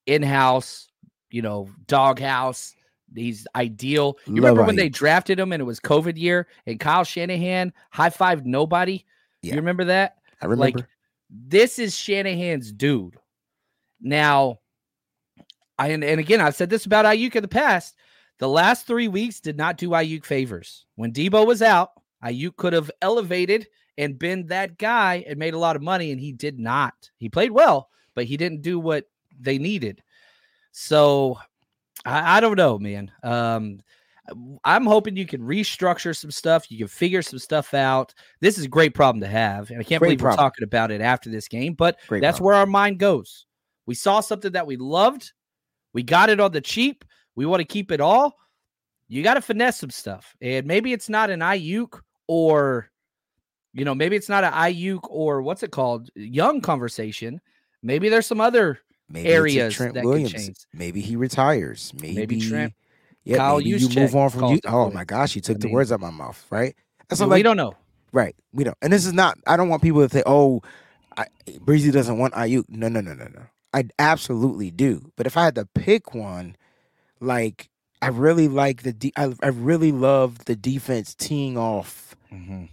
in-house, you know, doghouse. He's ideal. You nobody. Remember when they drafted him and it was COVID year and Kyle Shanahan high-fived nobody? Yeah. You remember that? I remember. Like, this is Shanahan's dude. Now, I and, and again, I've said this about Aiyuk in the past. The last three weeks did not do Aiyuk favors. When Debo was out, Aiyuk could have elevated and been that guy and made a lot of money, and he did not. He played well, but he didn't do what they needed. So I, I don't know, man. Um, I'm hoping you can restructure some stuff. You can figure some stuff out. This is a great problem to have, and I can't great believe problem. We're talking about it after this game, but great that's problem. Where our mind goes. We saw something that we loved. We got it on the cheap. We want to keep it all. You got to finesse some stuff. And maybe it's not an Aiyuk or, you know, maybe it's not an Aiyuk or what's it called? Young conversation. Maybe there's some other maybe areas Trent that Williams. Can change. Maybe he retires. Maybe, maybe Trent. Yeah, Kyle maybe you move on from you. Oh, my gosh. You took I mean, the words out of my mouth, right? That's we like, don't know. Right. We don't. And this is not, I don't want people to say, oh, I, Breezy doesn't want Aiyuk. No, no, no, no, no. I absolutely do. But if I had to pick one, like I really like the de- I, I really love the defense teeing off mm-hmm.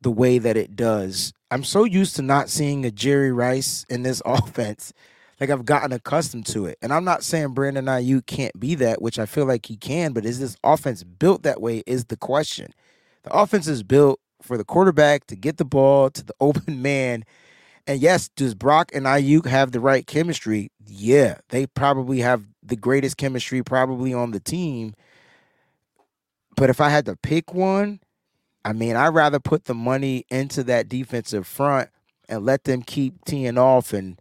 the way that it does. I'm so used to not seeing a Jerry Rice in this offense. Like I've gotten accustomed to it. And I'm not saying Brendan Aiyuk can't be that, which I feel like he can, but is this offense built that way is the question. The offense is built for the quarterback to get the ball to the open man. And yes, does Brock and Aiyuk have the right chemistry? Yeah, they probably have the greatest chemistry probably on the team. But if I had to pick one, I mean, I'd rather put the money into that defensive front and let them keep teeing off and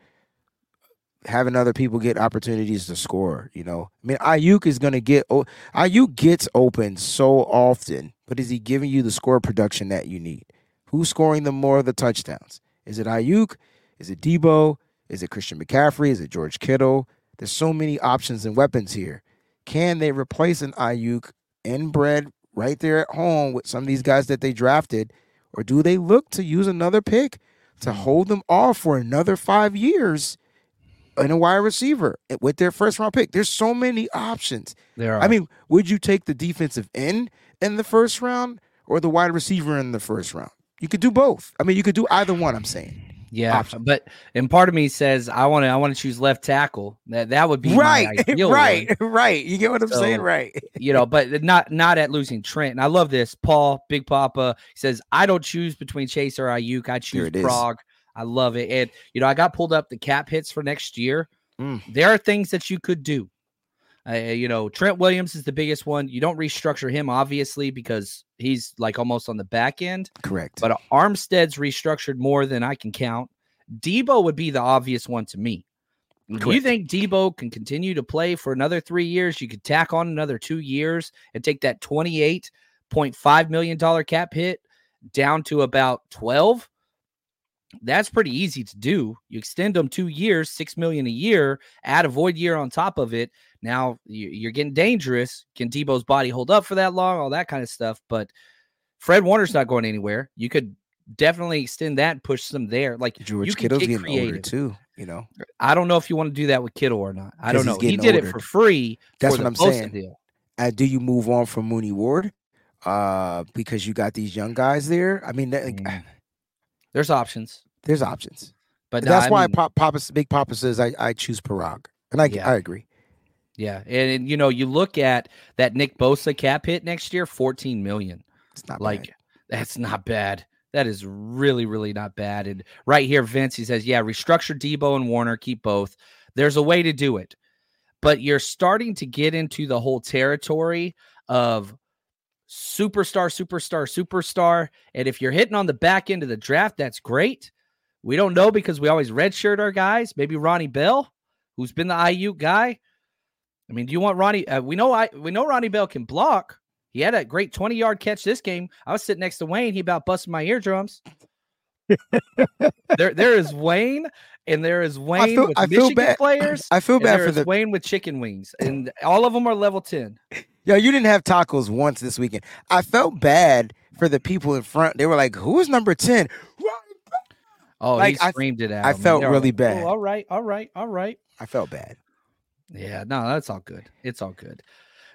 having other people get opportunities to score, you know. I mean, Aiyuk is going to get – Aiyuk gets open so often, but is he giving you the score production that you need? Who's scoring the more of the touchdowns? Is it Aiyuk? Is it Debo? Is it Christian McCaffrey? Is it George Kittle? There's so many options and weapons here. Can they replace an Aiyuk inbred right there at home with some of these guys that they drafted? Or do they look to use another pick to hold them off for another five years in a wide receiver with their first round pick? There's so many options. There are. I mean, would you take the defensive end in the first round or the wide receiver in the first round? You could do both. I mean, you could do either one, I'm saying. Yeah, option. But and part of me says I want to I want to choose left tackle. That that would be right, my ideal right, one. right. You get what I'm so, saying, right? You know, but not not at losing Trent. And I love this. Paul, Big Papa says I don't choose between Chase or Aiyuk. I choose Prague. Is. I love it. And you know, I got pulled up the cap hits for next year. Mm. There are things that you could do. Uh, you know, Trent Williams is the biggest one. You don't restructure him, obviously, because he's like almost on the back end. Correct. But Armstead's restructured more than I can count. Debo would be the obvious one to me. Correct. Do you think Debo can continue to play for another three years? You could tack on another two years and take that twenty-eight point five million dollars cap hit down to about twelve. That's pretty easy to do. You extend them two years, six million dollars a year, add a void year on top of it. Now you're getting dangerous. Can Debo's body hold up for that long? All that kind of stuff. But Fred Warner's not going anywhere. You could definitely extend that and push them there. Like George Kittle's get getting older too, you know. I don't know if you want to do that with Kittle or not. I don't know. He did older. It for free. That's for what I'm saying. Deal. Uh, do you move on from Mooney Ward uh, because you got these young guys there? I mean, that, mm. like, there's options. There's options. But no, that's I why mean, Pop, Papa, Big Papa says I, I choose Parag, and I yeah. I agree. Yeah, and, and you know, you look at that Nick Bosa cap hit next year, fourteen million dollars. It's not like bad. That's not bad. That is really, really not bad. And right here, Vince, he says, yeah, restructure Debo and Warner, keep both. There's a way to do it. But you're starting to get into the whole territory of superstar, superstar, superstar. And if you're hitting on the back end of the draft, that's great. We don't know because we always redshirt our guys. Maybe Ronnie Bell, who's been the Aiyuk guy. I mean, do you want Ronnie? Uh, we know I we know Ronnie Bell can block. He had a great twenty-yard catch this game. I was sitting next to Wayne. He about busted my eardrums. there, there is Wayne, and there is Wayne I feel, with I Michigan feel bad. players. I feel bad for the Wayne with chicken wings, and all of them are level ten. Yo, you didn't have tacos once this weekend. I felt bad for the people in front. They were like, "Who is number ten?" Oh, like, he screamed I, it out. I felt really like, bad. Oh, all right, all right, all right. I felt bad. Yeah, no, that's all good. It's all good.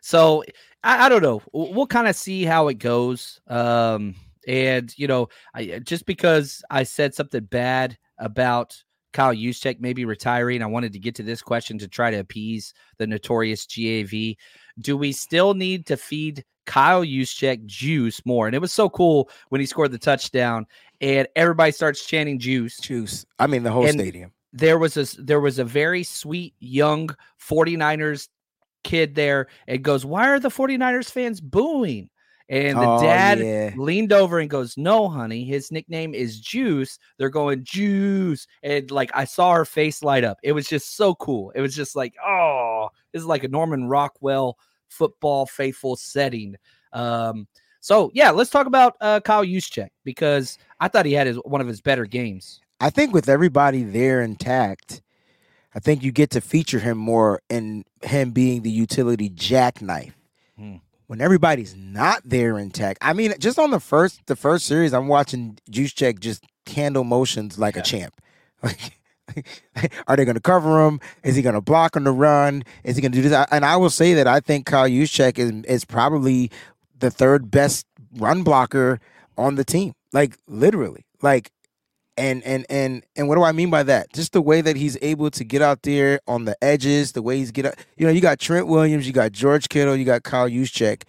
So I, I don't know. We'll kind of see how it goes. Um, and, you know, I, just because I said something bad about Kyle Juszczyk maybe retiring, I wanted to get to this question to try to appease the notorious G A V. Do we still need to feed Kyle Juszczyk juice more? And it was so cool when he scored the touchdown and everybody starts chanting juice. Juice. I mean, the whole and stadium. There was a, there was a very sweet young 49ers kid there and goes, why are the 49ers fans booing? And the oh, dad yeah. leaned over and goes, no, honey, his nickname is Juice. They're going Juice. And like, I saw her face light up. It was just so cool. It was just like, oh, this is like a Norman Rockwell football faithful setting. Um, so yeah, let's talk about uh, Kyle Juszczyk, because I thought he had his, one of his better games. I think with everybody there intact, I think you get to feature him more in him being the utility jackknife. Hmm. When everybody's not there intact, I mean, just on the first the first series, I'm watching Juszczyk just handle motions like yeah. a champ. Like, are they going to cover him? Is he going to block on the run? Is he going to do this? And I will say that I think Kyle Juszczyk is is probably the third best run blocker on the team. Like literally, like. And and and and what do I mean by that? Just the way that he's able to get out there on the edges, the way he's get out. You know, you got Trent Williams, you got George Kittle, you got Kyle Juszczyk,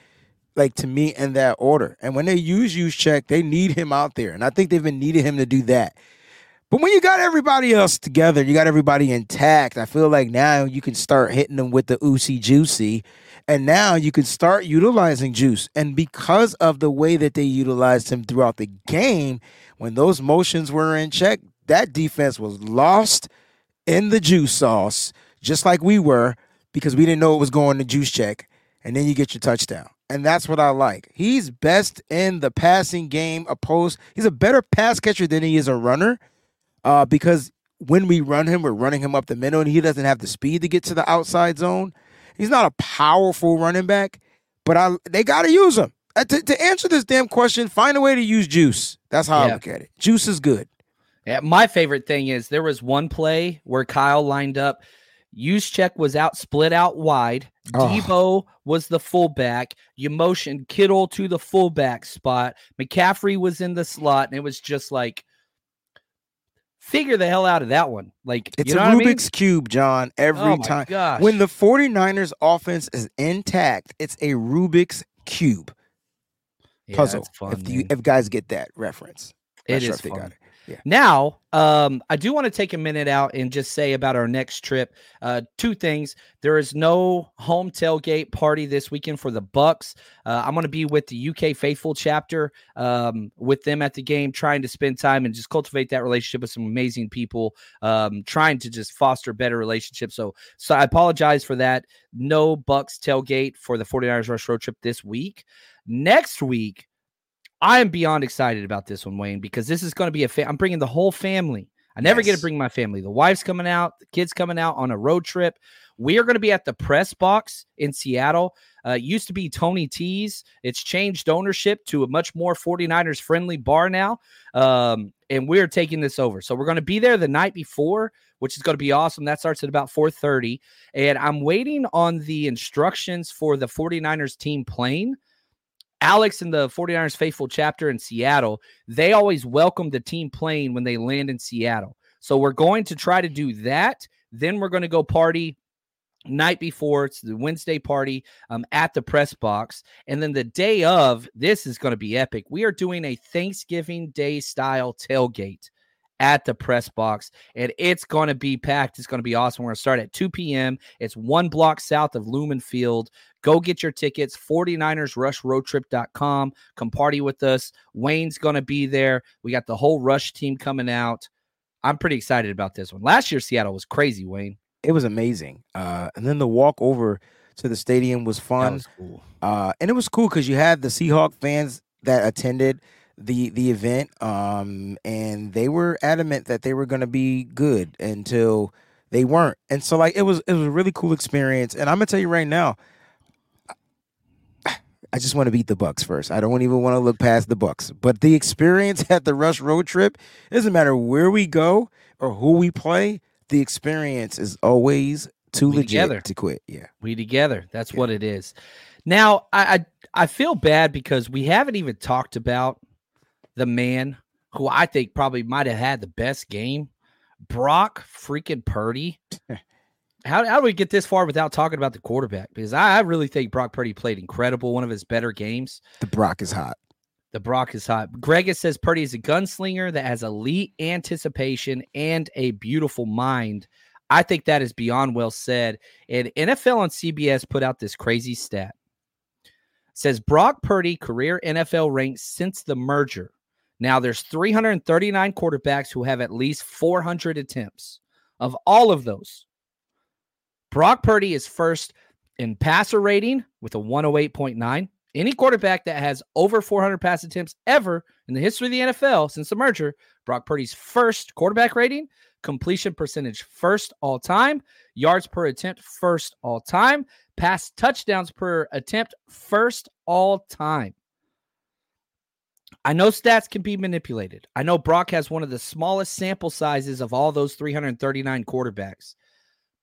like to me in that order. And when they use Juszczyk, they need him out there. And I think they've been needing him to do that. But when you got everybody else together, you got everybody intact, I feel like now you can start hitting them with the Oosie Juicy. And now you can start utilizing Juice. And because of the way that they utilized him throughout the game, when those motions were in check, that defense was lost in the juice sauce, just like we were, because we didn't know it was going to Juszczyk. And then you get your touchdown. And that's what I like. He's best in the passing game opposed. He's a better pass catcher than he is a runner, uh, because when we run him, we're running him up the middle, and he doesn't have the speed to get to the outside zone. He's not a powerful running back, but I they got to use him. Uh, to, to answer this damn question, find a way to use Juice. That's how yeah. I look at it. Juice is good. Yeah, my favorite thing is there was one play where Kyle lined up. Juszczyk was out, split out wide. Oh. Deebo was the fullback. You motioned Kittle to the fullback spot. McCaffrey was in the slot, and it was just like, figure the hell out of that one. Like, it's you know a Rubik's I mean? Cube, John, every oh time. Gosh. When the 49ers offense is intact, it's a Rubik's Cube yeah, puzzle. Fun, if, you, if guys get that reference, it is sure fun. It. Yeah. Now, um, I do want to take a minute out and just say about our next trip. Uh, two things. There is no home tailgate party this weekend for the Bucks. Uh, I'm going to be with the U K Faithful chapter, um, with them at the game, trying to spend time and just cultivate that relationship with some amazing people, um, trying to just foster better relationships. So, so I apologize for that. No Bucks tailgate for the 49ers Rush road trip this week. Next week, I am beyond excited about this one, Wayne, because this is going to be a fa- – I'm bringing the whole family. I never yes. get to bring my family. The wife's coming out. The kid's coming out on a road trip. We are going to be at the Press Box in Seattle. Uh, it used to be Tony T's. It's changed ownership to a much more 49ers-friendly bar now, um, and we're taking this over. So we're going to be there the night before, which is going to be awesome. That starts at about four thirty, and I'm waiting on the instructions for the 49ers team plane. Alex and the 49ers Faithful chapter in Seattle, they always welcome the team plane when they land in Seattle. So we're going to try to do that. Then we're going to go party night before. It's the Wednesday party um, at the Press Box. And then the day of, this is going to be epic. We are doing a Thanksgiving Day style tailgate at the Press Box, and it's going to be packed. It's going to be awesome. We're going to start at two p.m. It's one block south of Lumen Field. Go get your tickets, 49ers rush road trip dot com. Come party with us. Wayne's going to be there. We got the whole Rush team coming out. I'm pretty excited about this one. Last year, Seattle was crazy, Wayne. It was amazing. Uh, and then the walk over to the stadium was fun. That was cool. Uh, and it was cool because you had the Seahawk fans that attended the the event, um, and they were adamant that they were going to be good until they weren't. And so, like, it was it was a really cool experience. And I'm going to tell you right now, I just want to beat the Bucks first. I don't even want to look past the Bucks. But the experience at the Rush road trip, it doesn't matter where we go or who we play, the experience is always too we legit together. to quit. Yeah, we together. That's yeah. what it is. Now, I, I I feel bad because we haven't even talked about the man who I think probably might have had the best game, Brock freaking Purdy. How, how do we get this far without talking about the quarterback? Because I, I really think Brock Purdy played incredible, one of his better games. The Brock is hot. The Brock is hot. Greg says Purdy is a gunslinger that has elite anticipation and a beautiful mind. I think that is beyond well said. And N F L on C B S put out this crazy stat. It says Brock Purdy career N F L ranks since the merger. Now there's three hundred thirty-nine quarterbacks who have at least four hundred attempts. Of all of those, Brock Purdy is first in passer rating with a one oh eight point nine. Any quarterback that has over four hundred pass attempts ever in the history of the N F L since the merger, Brock Purdy's first quarterback rating, completion percentage first all time, yards per attempt first all time, pass touchdowns per attempt first all time. I know stats can be manipulated. I know Brock has one of the smallest sample sizes of all those three hundred thirty-nine quarterbacks,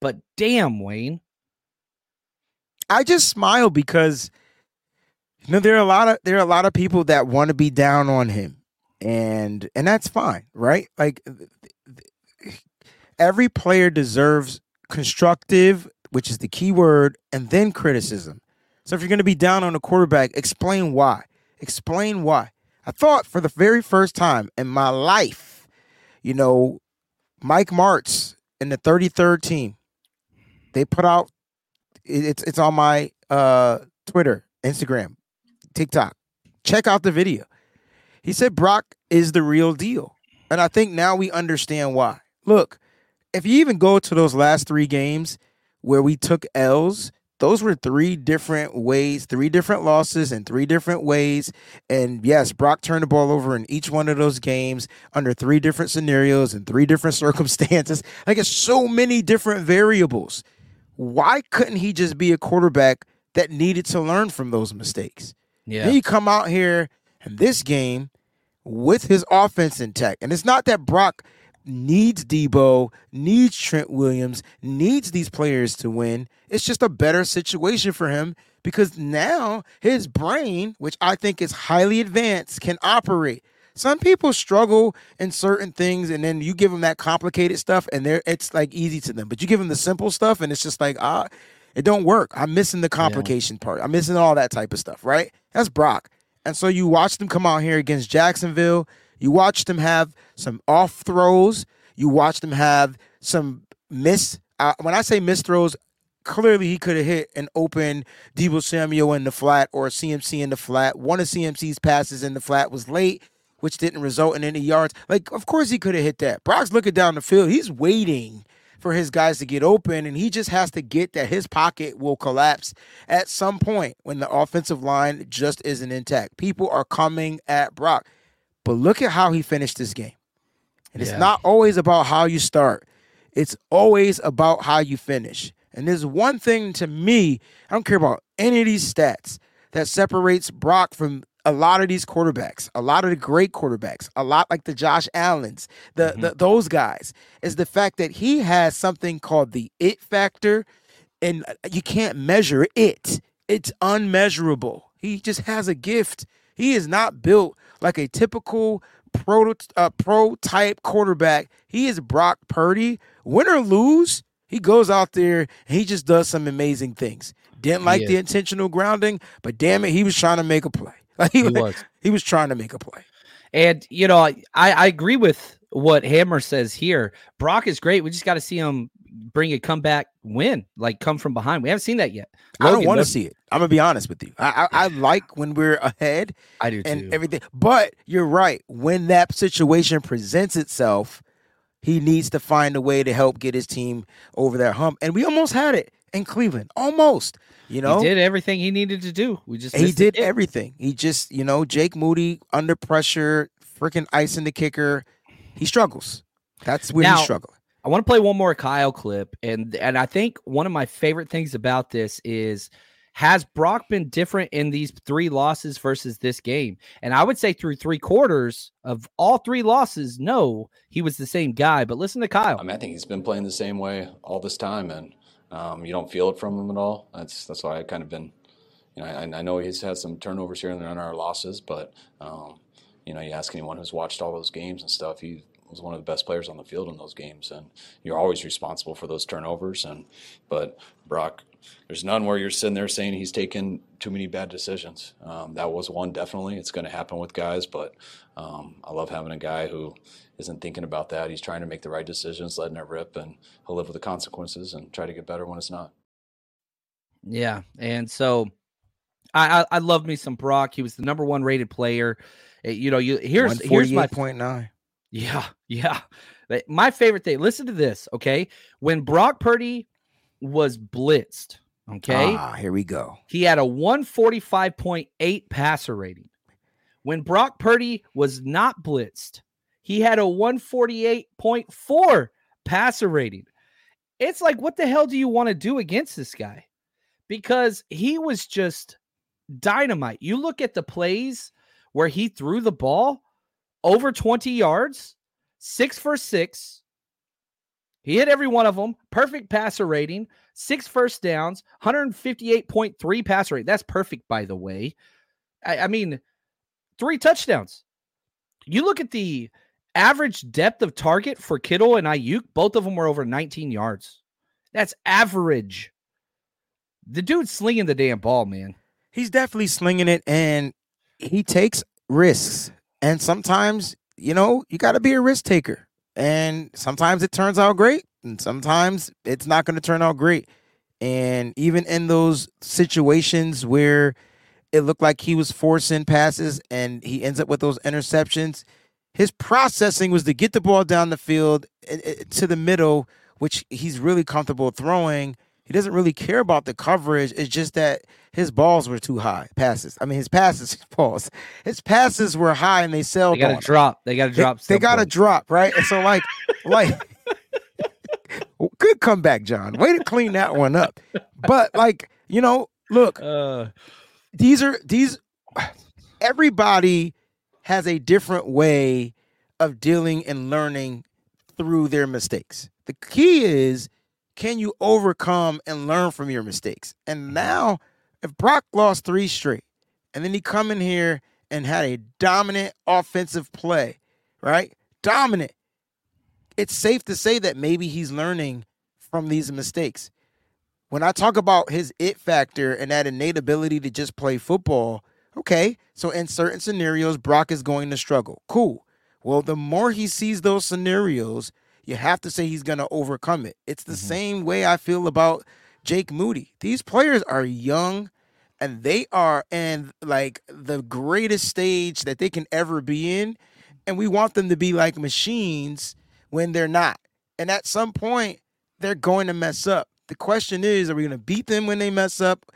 but damn, Wayne. I just smile because you know, there are a lot of there are a lot of people that want to be down on him, and and that's fine, right? Like th- th- every player deserves constructive, which is the key word, and then criticism. So if you're going to be down on a quarterback, explain why. Explain why. I thought for the very first time in my life, you know, Mike Martz in the thirty-third team, they put out it, it's it's on my uh, Twitter, Instagram, TikTok. Check out the video. He said Brock is the real deal. And I think now we understand why. Look, if you even go to those last three games where we took L's, those were three different ways, three different losses in three different ways. And yes, Brock turned the ball over in each one of those games under three different scenarios and three different circumstances. Like, it's so many different variables. Why couldn't he just be a quarterback that needed to learn from those mistakes? Yeah. Then you come out here in this game with his offense intact. And it's not that Brock needs Debo, needs Trent Williams, needs these players to win. It's just a better situation for him because now his brain, which I think is highly advanced, can operate. Some people struggle in certain things, and then you give them that complicated stuff, and they're, it's like easy to them. But you give them the simple stuff, and it's just like, ah, it don't work. I'm missing the complication yeah. part. I'm missing all that type of stuff, right? That's Brock. And so you watched him come out here against Jacksonville. You watched him have some off throws. You watched him have some miss. Uh, when I say miss throws, clearly he could have hit an open Deebo Samuel in the flat or a C M C in the flat. One of C M C's passes in the flat was late, which didn't result in any yards. Like, of course he could have hit that. Brock's looking down the field. He's waiting for his guys to get open, and he just has to get that his pocket will collapse at some point when the offensive line just isn't intact. People are coming at Brock. But look at how he finished this game. And yeah. it's not always about how you start. It's always about how you finish. And there's one thing to me, I don't care about any of these stats, that separates Brock from a lot of these quarterbacks, a lot of the great quarterbacks, a lot like the Josh Allens, the, mm-hmm. the those guys, is the fact that he has something called the it factor, and you can't measure it. It's unmeasurable. He just has a gift. He is not built like a typical pro, uh, pro-type quarterback. He is Brock Purdy. Win or lose, he goes out there and he just does some amazing things. Didn't like yeah. the intentional grounding, but damn it, he was trying to make a play. Like he, he was. He was trying to make a play. And, you know, I, I agree with what Hammer says here. Brock is great. We just got to see him bring a comeback win, like come from behind. We haven't seen that yet. Logan, I don't want to see it. I'm going to be honest with you. I, I, I like when we're ahead. I do, and too. Everything. But you're right. When that situation presents itself, he needs to find a way to help get his team over that hump. And we almost had it in Cleveland. Almost. You know, he did everything he needed to do. We just he did it. everything. He just, you know, Jake Moody under pressure, freaking icing the kicker. He struggles. That's where now, he's struggling. I want to play one more Kyle clip, and and I think one of my favorite things about this is, has Brock been different in these three losses versus this game? And I would say through three quarters of all three losses, no, he was the same guy. But listen to Kyle. I mean, I think he's been playing the same way all this time, and Um, you don't feel it from him at all. That's that's why I've kind of been, you know, I, I know he's had some turnovers here and there on our losses, but, um, you know, you ask anyone who's watched all those games and stuff, he was one of the best players on the field in those games, and you're always responsible for those turnovers. And but Brock, there's none where you're sitting there saying he's taken too many bad decisions. Um, that was one, definitely. It's going to happen with guys, but um, I love having a guy who isn't thinking about that. He's trying to make the right decisions, letting it rip, and he'll live with the consequences and try to get better when it's not. Yeah, and so I, I, I love me some Brock. He was the number one rated player. You know, you here's here's my point nine. Yeah, yeah. My favorite thing. Listen to this, okay? When Brock Purdy was blitzed, okay? Ah, here we go. He had a one forty-five point eight passer rating. When Brock Purdy was not blitzed, he had a one forty-eight point four passer rating. It's like, what the hell do you want to do against this guy? Because he was just dynamite. You look at the plays where he threw the ball. Over twenty yards, six for six. He hit every one of them. Perfect passer rating, six first downs, one fifty-eight point three passer rate. That's perfect, by the way. I, I mean, three touchdowns. You look at the average depth of target for Kittle and Aiyuk. Both of them were over nineteen yards. That's average. The dude's slinging the damn ball, man. He's definitely slinging it, and he takes risks. And sometimes, you know, you got to be a risk taker. And sometimes it turns out great. And sometimes it's not going to turn out great. And even in those situations where it looked like he was forcing passes and he ends up with those interceptions, his processing was to get the ball down the field to the middle, which he's really comfortable throwing. He doesn't really care about the coverage. It's just that his balls were too high. Passes. I mean, his passes, his balls. His passes were high, and they sailed. They got to drop. They got to drop. They, they got to drop, right? And so, like, like, good comeback, John. Way to clean that one up. But, like, you know, look, uh, these are these. Everybody has a different way of dealing and learning through their mistakes. The key is, can you overcome and learn from your mistakes? And now, if Brock lost three straight, and then he come in here and had a dominant offensive play, right? Dominant. It's safe to say that maybe he's learning from these mistakes. When I talk about his it factor and that innate ability to just play football, okay, so in certain scenarios, Brock is going to struggle. Cool. Well, the more he sees those scenarios, you have to say he's going to overcome it. It's the mm-hmm. same way I feel about Jake Moody. These players are young, and they are in, like, the greatest stage that they can ever be in, and we want them to be like machines when they're not. And at some point, they're going to mess up. The question is, are we going to beat them when they mess up?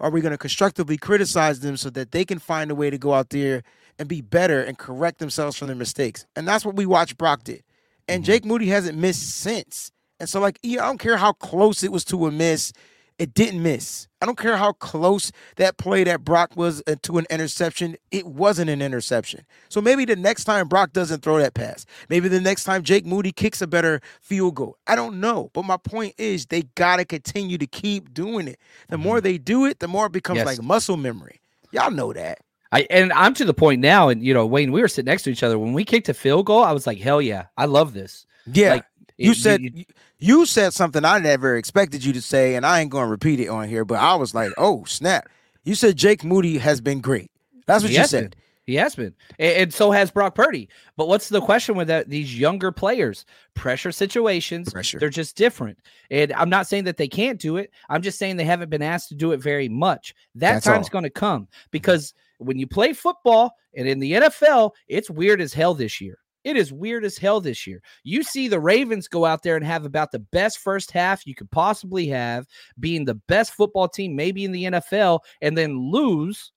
Or are we going to constructively criticize them so that they can find a way to go out there and be better and correct themselves from their mistakes? And that's what we watched Brock did. And Jake Moody hasn't missed since. And so, like, I don't care how close it was to a miss. It didn't miss. I don't care how close that play that Brock was to an interception. It wasn't an interception. So maybe the next time Brock doesn't throw that pass. Maybe the next time Jake Moody kicks a better field goal. I don't know. But my point is, they got to continue to keep doing it. The more they do it, the more it becomes yes. like muscle memory. Y'all know that. I, and I'm to the point now, and, you know, Wayne, we were sitting next to each other. When we kicked a field goal, I was like, hell yeah, I love this. Yeah. Like, you it, said you, you said something I never expected you to say, and I ain't going to repeat it on here, but I was like, oh, snap. You said Jake Moody has been great. That's what he you said. Been. He has been. And, and so has Brock Purdy. But what's the question with that, these younger players? Pressure situations, Pressure. They're just different. And I'm not saying that they can't do it. I'm just saying they haven't been asked to do it very much. That That's time's going to come because – when you play football and in the N F L, it's weird as hell this year. It is weird as hell this year. You see the Ravens go out there and have about the best first half you could possibly have, being the best football team maybe in the N F L, and then lose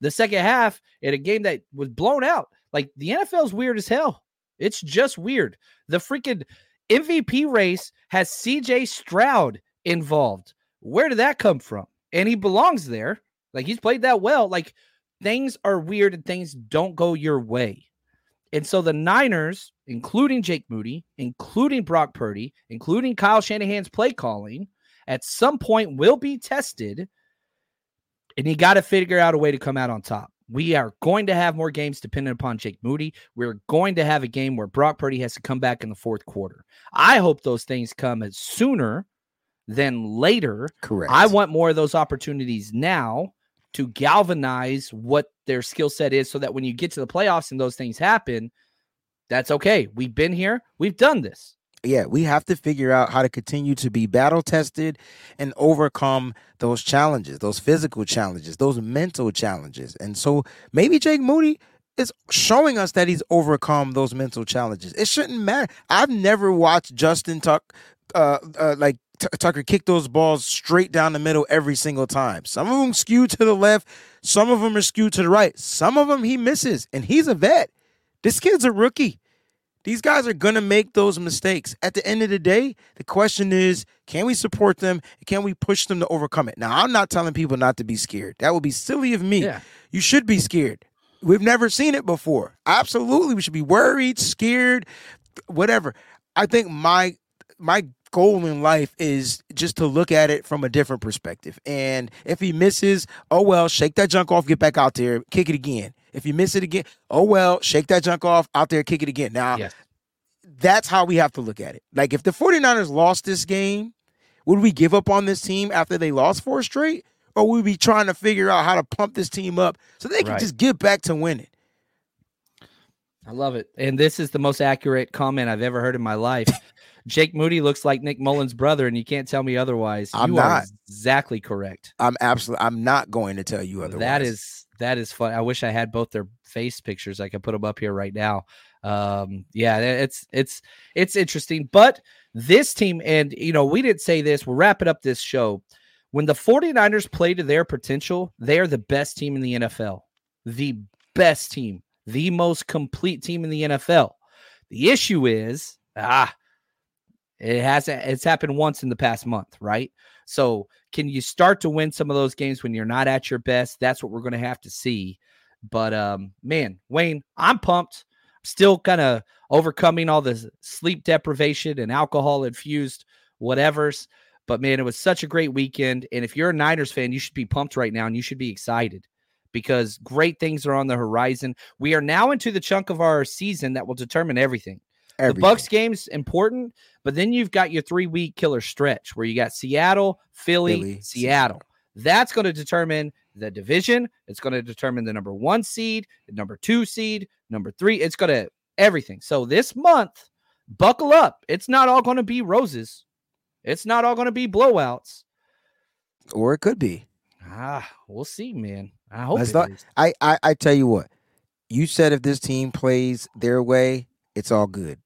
the second half in a game that was blown out. Like, the N F L is weird as hell. It's just weird. The freaking M V P race has C J Stroud involved. Where did that come from? And he belongs there. Like, he's played that well. Like, things are weird and things don't go your way. And so the Niners, including Jake Moody, including Brock Purdy, including Kyle Shanahan's play calling, at some point will be tested, and you got to figure out a way to come out on top. We are going to have more games dependent upon Jake Moody. We're going to have a game where Brock Purdy has to come back in the fourth quarter. I hope those things come as sooner than later. Correct. I want more of those opportunities now to galvanize what their skill set is so that when you get to the playoffs and those things happen, that's okay. We've been here. We've done this. Yeah, we have to figure out how to continue to be battle-tested and overcome those challenges, those physical challenges, those mental challenges. And so maybe Jake Moody is showing us that he's overcome those mental challenges. It shouldn't matter. I've never watched Justin Tuck, uh, uh, like, T- Tucker kicked those balls straight down the middle every single time. Some of them skew to the left. Some of them are skewed to the right. Some of them he misses, and he's a vet. This kid's a rookie. These guys are going to make those mistakes. At the end of the day, the question is, can we support them? Can we push them to overcome it? Now, I'm not telling people not to be scared. That would be silly of me. Yeah. You should be scared. We've never seen it before. Absolutely. We should be worried, scared, whatever. I think my my goal in life is just to look at it from a different perspective. And if he misses, oh, well, shake that junk off, get back out there, kick it again. If you miss it again, oh, well, shake that junk off, out there, kick it again. Now, yes. That's how we have to look at it. Like, if the 49ers lost this game, would we give up on this team after they lost four straight? Or would we be trying to figure out how to pump this team up so they can right. just get back to winning? I love it. And this is the most accurate comment I've ever heard in my life. Jake Moody looks like Nick Mullen's brother, and you can't tell me otherwise. I'm you not. Are exactly correct. I'm absolutely. I'm not going to tell you otherwise. That is that is fun. I wish I had both their face pictures. I could put them up here right now. Um, yeah, it's it's it's interesting. But this team, and you know, we didn't say this. We'll wrapping up this show. When the 49ers play to their potential, they are the best team in the N F L. The best team, the most complete team in the N F L. The issue is ah. It has it's happened once in the past month, right? So can you start to win some of those games when you're not at your best? That's what we're going to have to see. But, um, man, Wayne, I'm pumped. I'm still kind of overcoming all the sleep deprivation and alcohol-infused whatevers. But, man, it was such a great weekend. And if you're a Niners fan, you should be pumped right now, and you should be excited because great things are on the horizon. We are now into the chunk of our season that will determine everything. Everything. The Bucs game's important, but then you've got your three-week killer stretch where you got Seattle, Philly, Philly Seattle. Seattle. That's going to determine the division. It's going to determine the number one seed, the number two seed, number three. It's going to everything. So this month, buckle up. It's not all going to be roses. It's not all going to be blowouts. Or it could be. Ah, we'll see, man. I hope Let's it not, is. I, I, I tell you what. You said if this team plays their way, it's all good.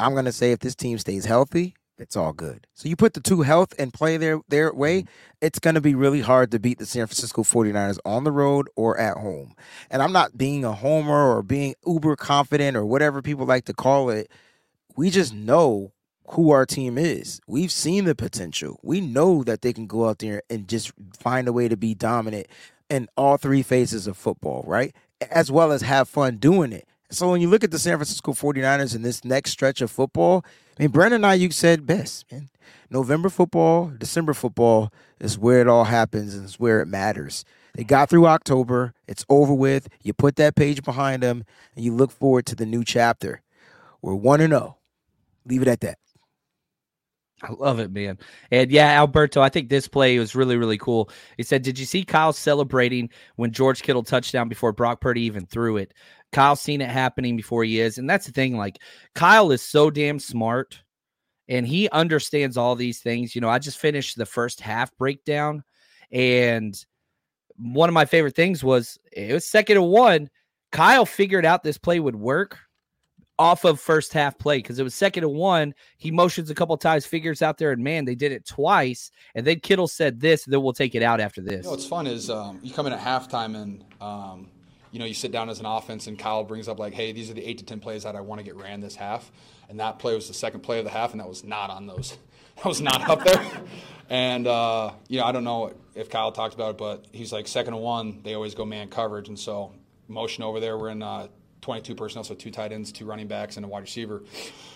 I'm going to say if this team stays healthy, it's all good. So you put the two health and play their, their way, it's going to be really hard to beat the San Francisco 49ers on the road or at home. And I'm not being a homer or being uber confident or whatever people like to call it. We just know who our team is. We've seen the potential. We know that they can go out there and just find a way to be dominant in all three phases of football, right? As well as have fun doing it. So when you look at the San Francisco 49ers in this next stretch of football, I mean, Brendan Aiyuk said best, man. November football, December football is where it all happens and it's where it matters. They got through October. It's over with. You put that page behind them, and you look forward to the new chapter. We're one and oh. Leave it at that. I love it, man. And yeah, Alberto, I think this play was really, really cool. He said, did you see Kyle celebrating when George Kittle touched down before Brock Purdy even threw it? Kyle's seen it happening before he is. And that's the thing. Like, Kyle is so damn smart, and he understands all these things. You know, I just finished the first half breakdown, and one of my favorite things was it was second and one. Kyle figured out this play would work off of first half play because it was second and one. He motions a couple times, figures out there, and man, they did it twice. And then Kittle said this, then we'll take it out after this. You know, what's fun is um, you come in at halftime and, um, you know, you sit down as an offense and Kyle brings up like, hey, these are the eight to ten plays that I want to get ran this half. And that play was the second play of the half, and that was not on those. That was not up there. And, uh, you know, I don't know if Kyle talked about it, but he's like second and one, they always go man coverage. And so motion over there, we're in uh, – twenty-two personnel, so two tight ends, two running backs, and a wide receiver.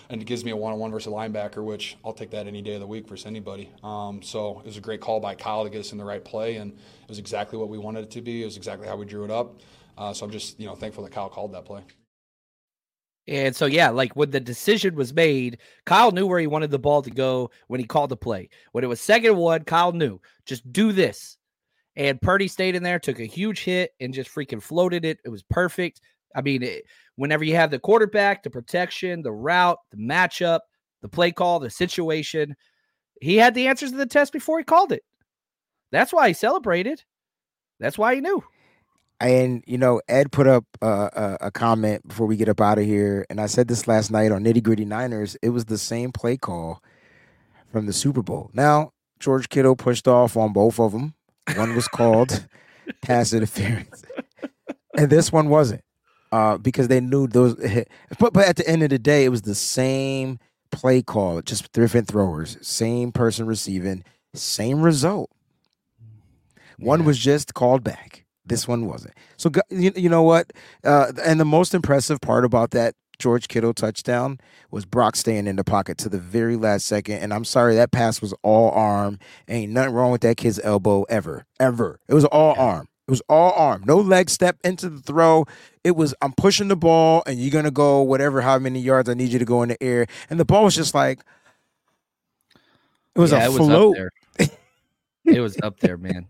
And it gives me a one-on-one versus a linebacker, which I'll take that any day of the week versus anybody. Um, so it was a great call by Kyle to get us in the right play, and it was exactly what we wanted it to be. It was exactly how we drew it up. Uh, so I'm just, you know, thankful that Kyle called that play. And so, yeah, like when the decision was made, Kyle knew where he wanted the ball to go when he called the play. When it was second and one, Kyle knew, just do this. And Purdy stayed in there, took a huge hit, and just freaking floated it. It was perfect. I mean, it, whenever you have the quarterback, the protection, the route, the matchup, the play call, the situation, he had the answers to the test before he called it. That's why he celebrated. That's why he knew. And, you know, Ed put up uh, a, a comment before we get up out of here, and I said this last night on Nitty Gritty Niners, it was the same play call from the Super Bowl. Now, George Kittle pushed off on both of them. One was called pass interference, and this one wasn't uh, because they knew those. But, but at the end of the day, it was the same play call, just different throwers, same person receiving, same result. One yeah. was just called back. This one wasn't. So you, you know what? Uh, and the most impressive part about that George Kittle touchdown was Brock staying in the pocket to the very last second. And I'm sorry, that pass was all arm. Ain't nothing wrong with that kid's elbow ever, ever. It was all yeah. arm. It was all arm. No leg step into the throw. It was, I'm pushing the ball, and you're going to go whatever, how many yards I need you to go in the air. And the ball was just like, it was yeah, a it float. Was up there. It was up there, man.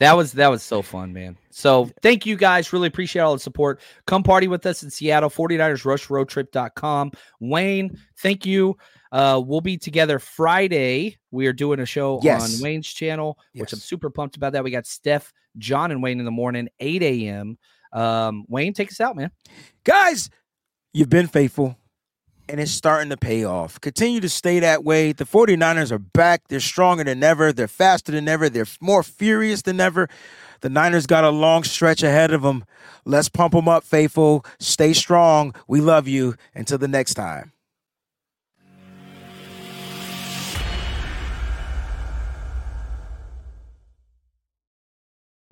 That was that was so fun, man. So thank you guys. Really appreciate all the support. Come party with us in Seattle, forty-niners rush road trip dot com. Wayne, thank you. Uh, we'll be together Friday. We are doing a show yes. on Wayne's channel, yes. which I'm super pumped about that. We got Steph, John, and Wayne in the morning, eight a.m. Um, Wayne, take us out, man. Guys, you've been faithful, and it's starting to pay off. Continue to stay that way. The forty-niners are back. They're stronger than ever. They're faster than ever. They're more furious than ever. The Niners got a long stretch ahead of them. Let's pump them up, faithful. Stay strong. We love you. Until the next time.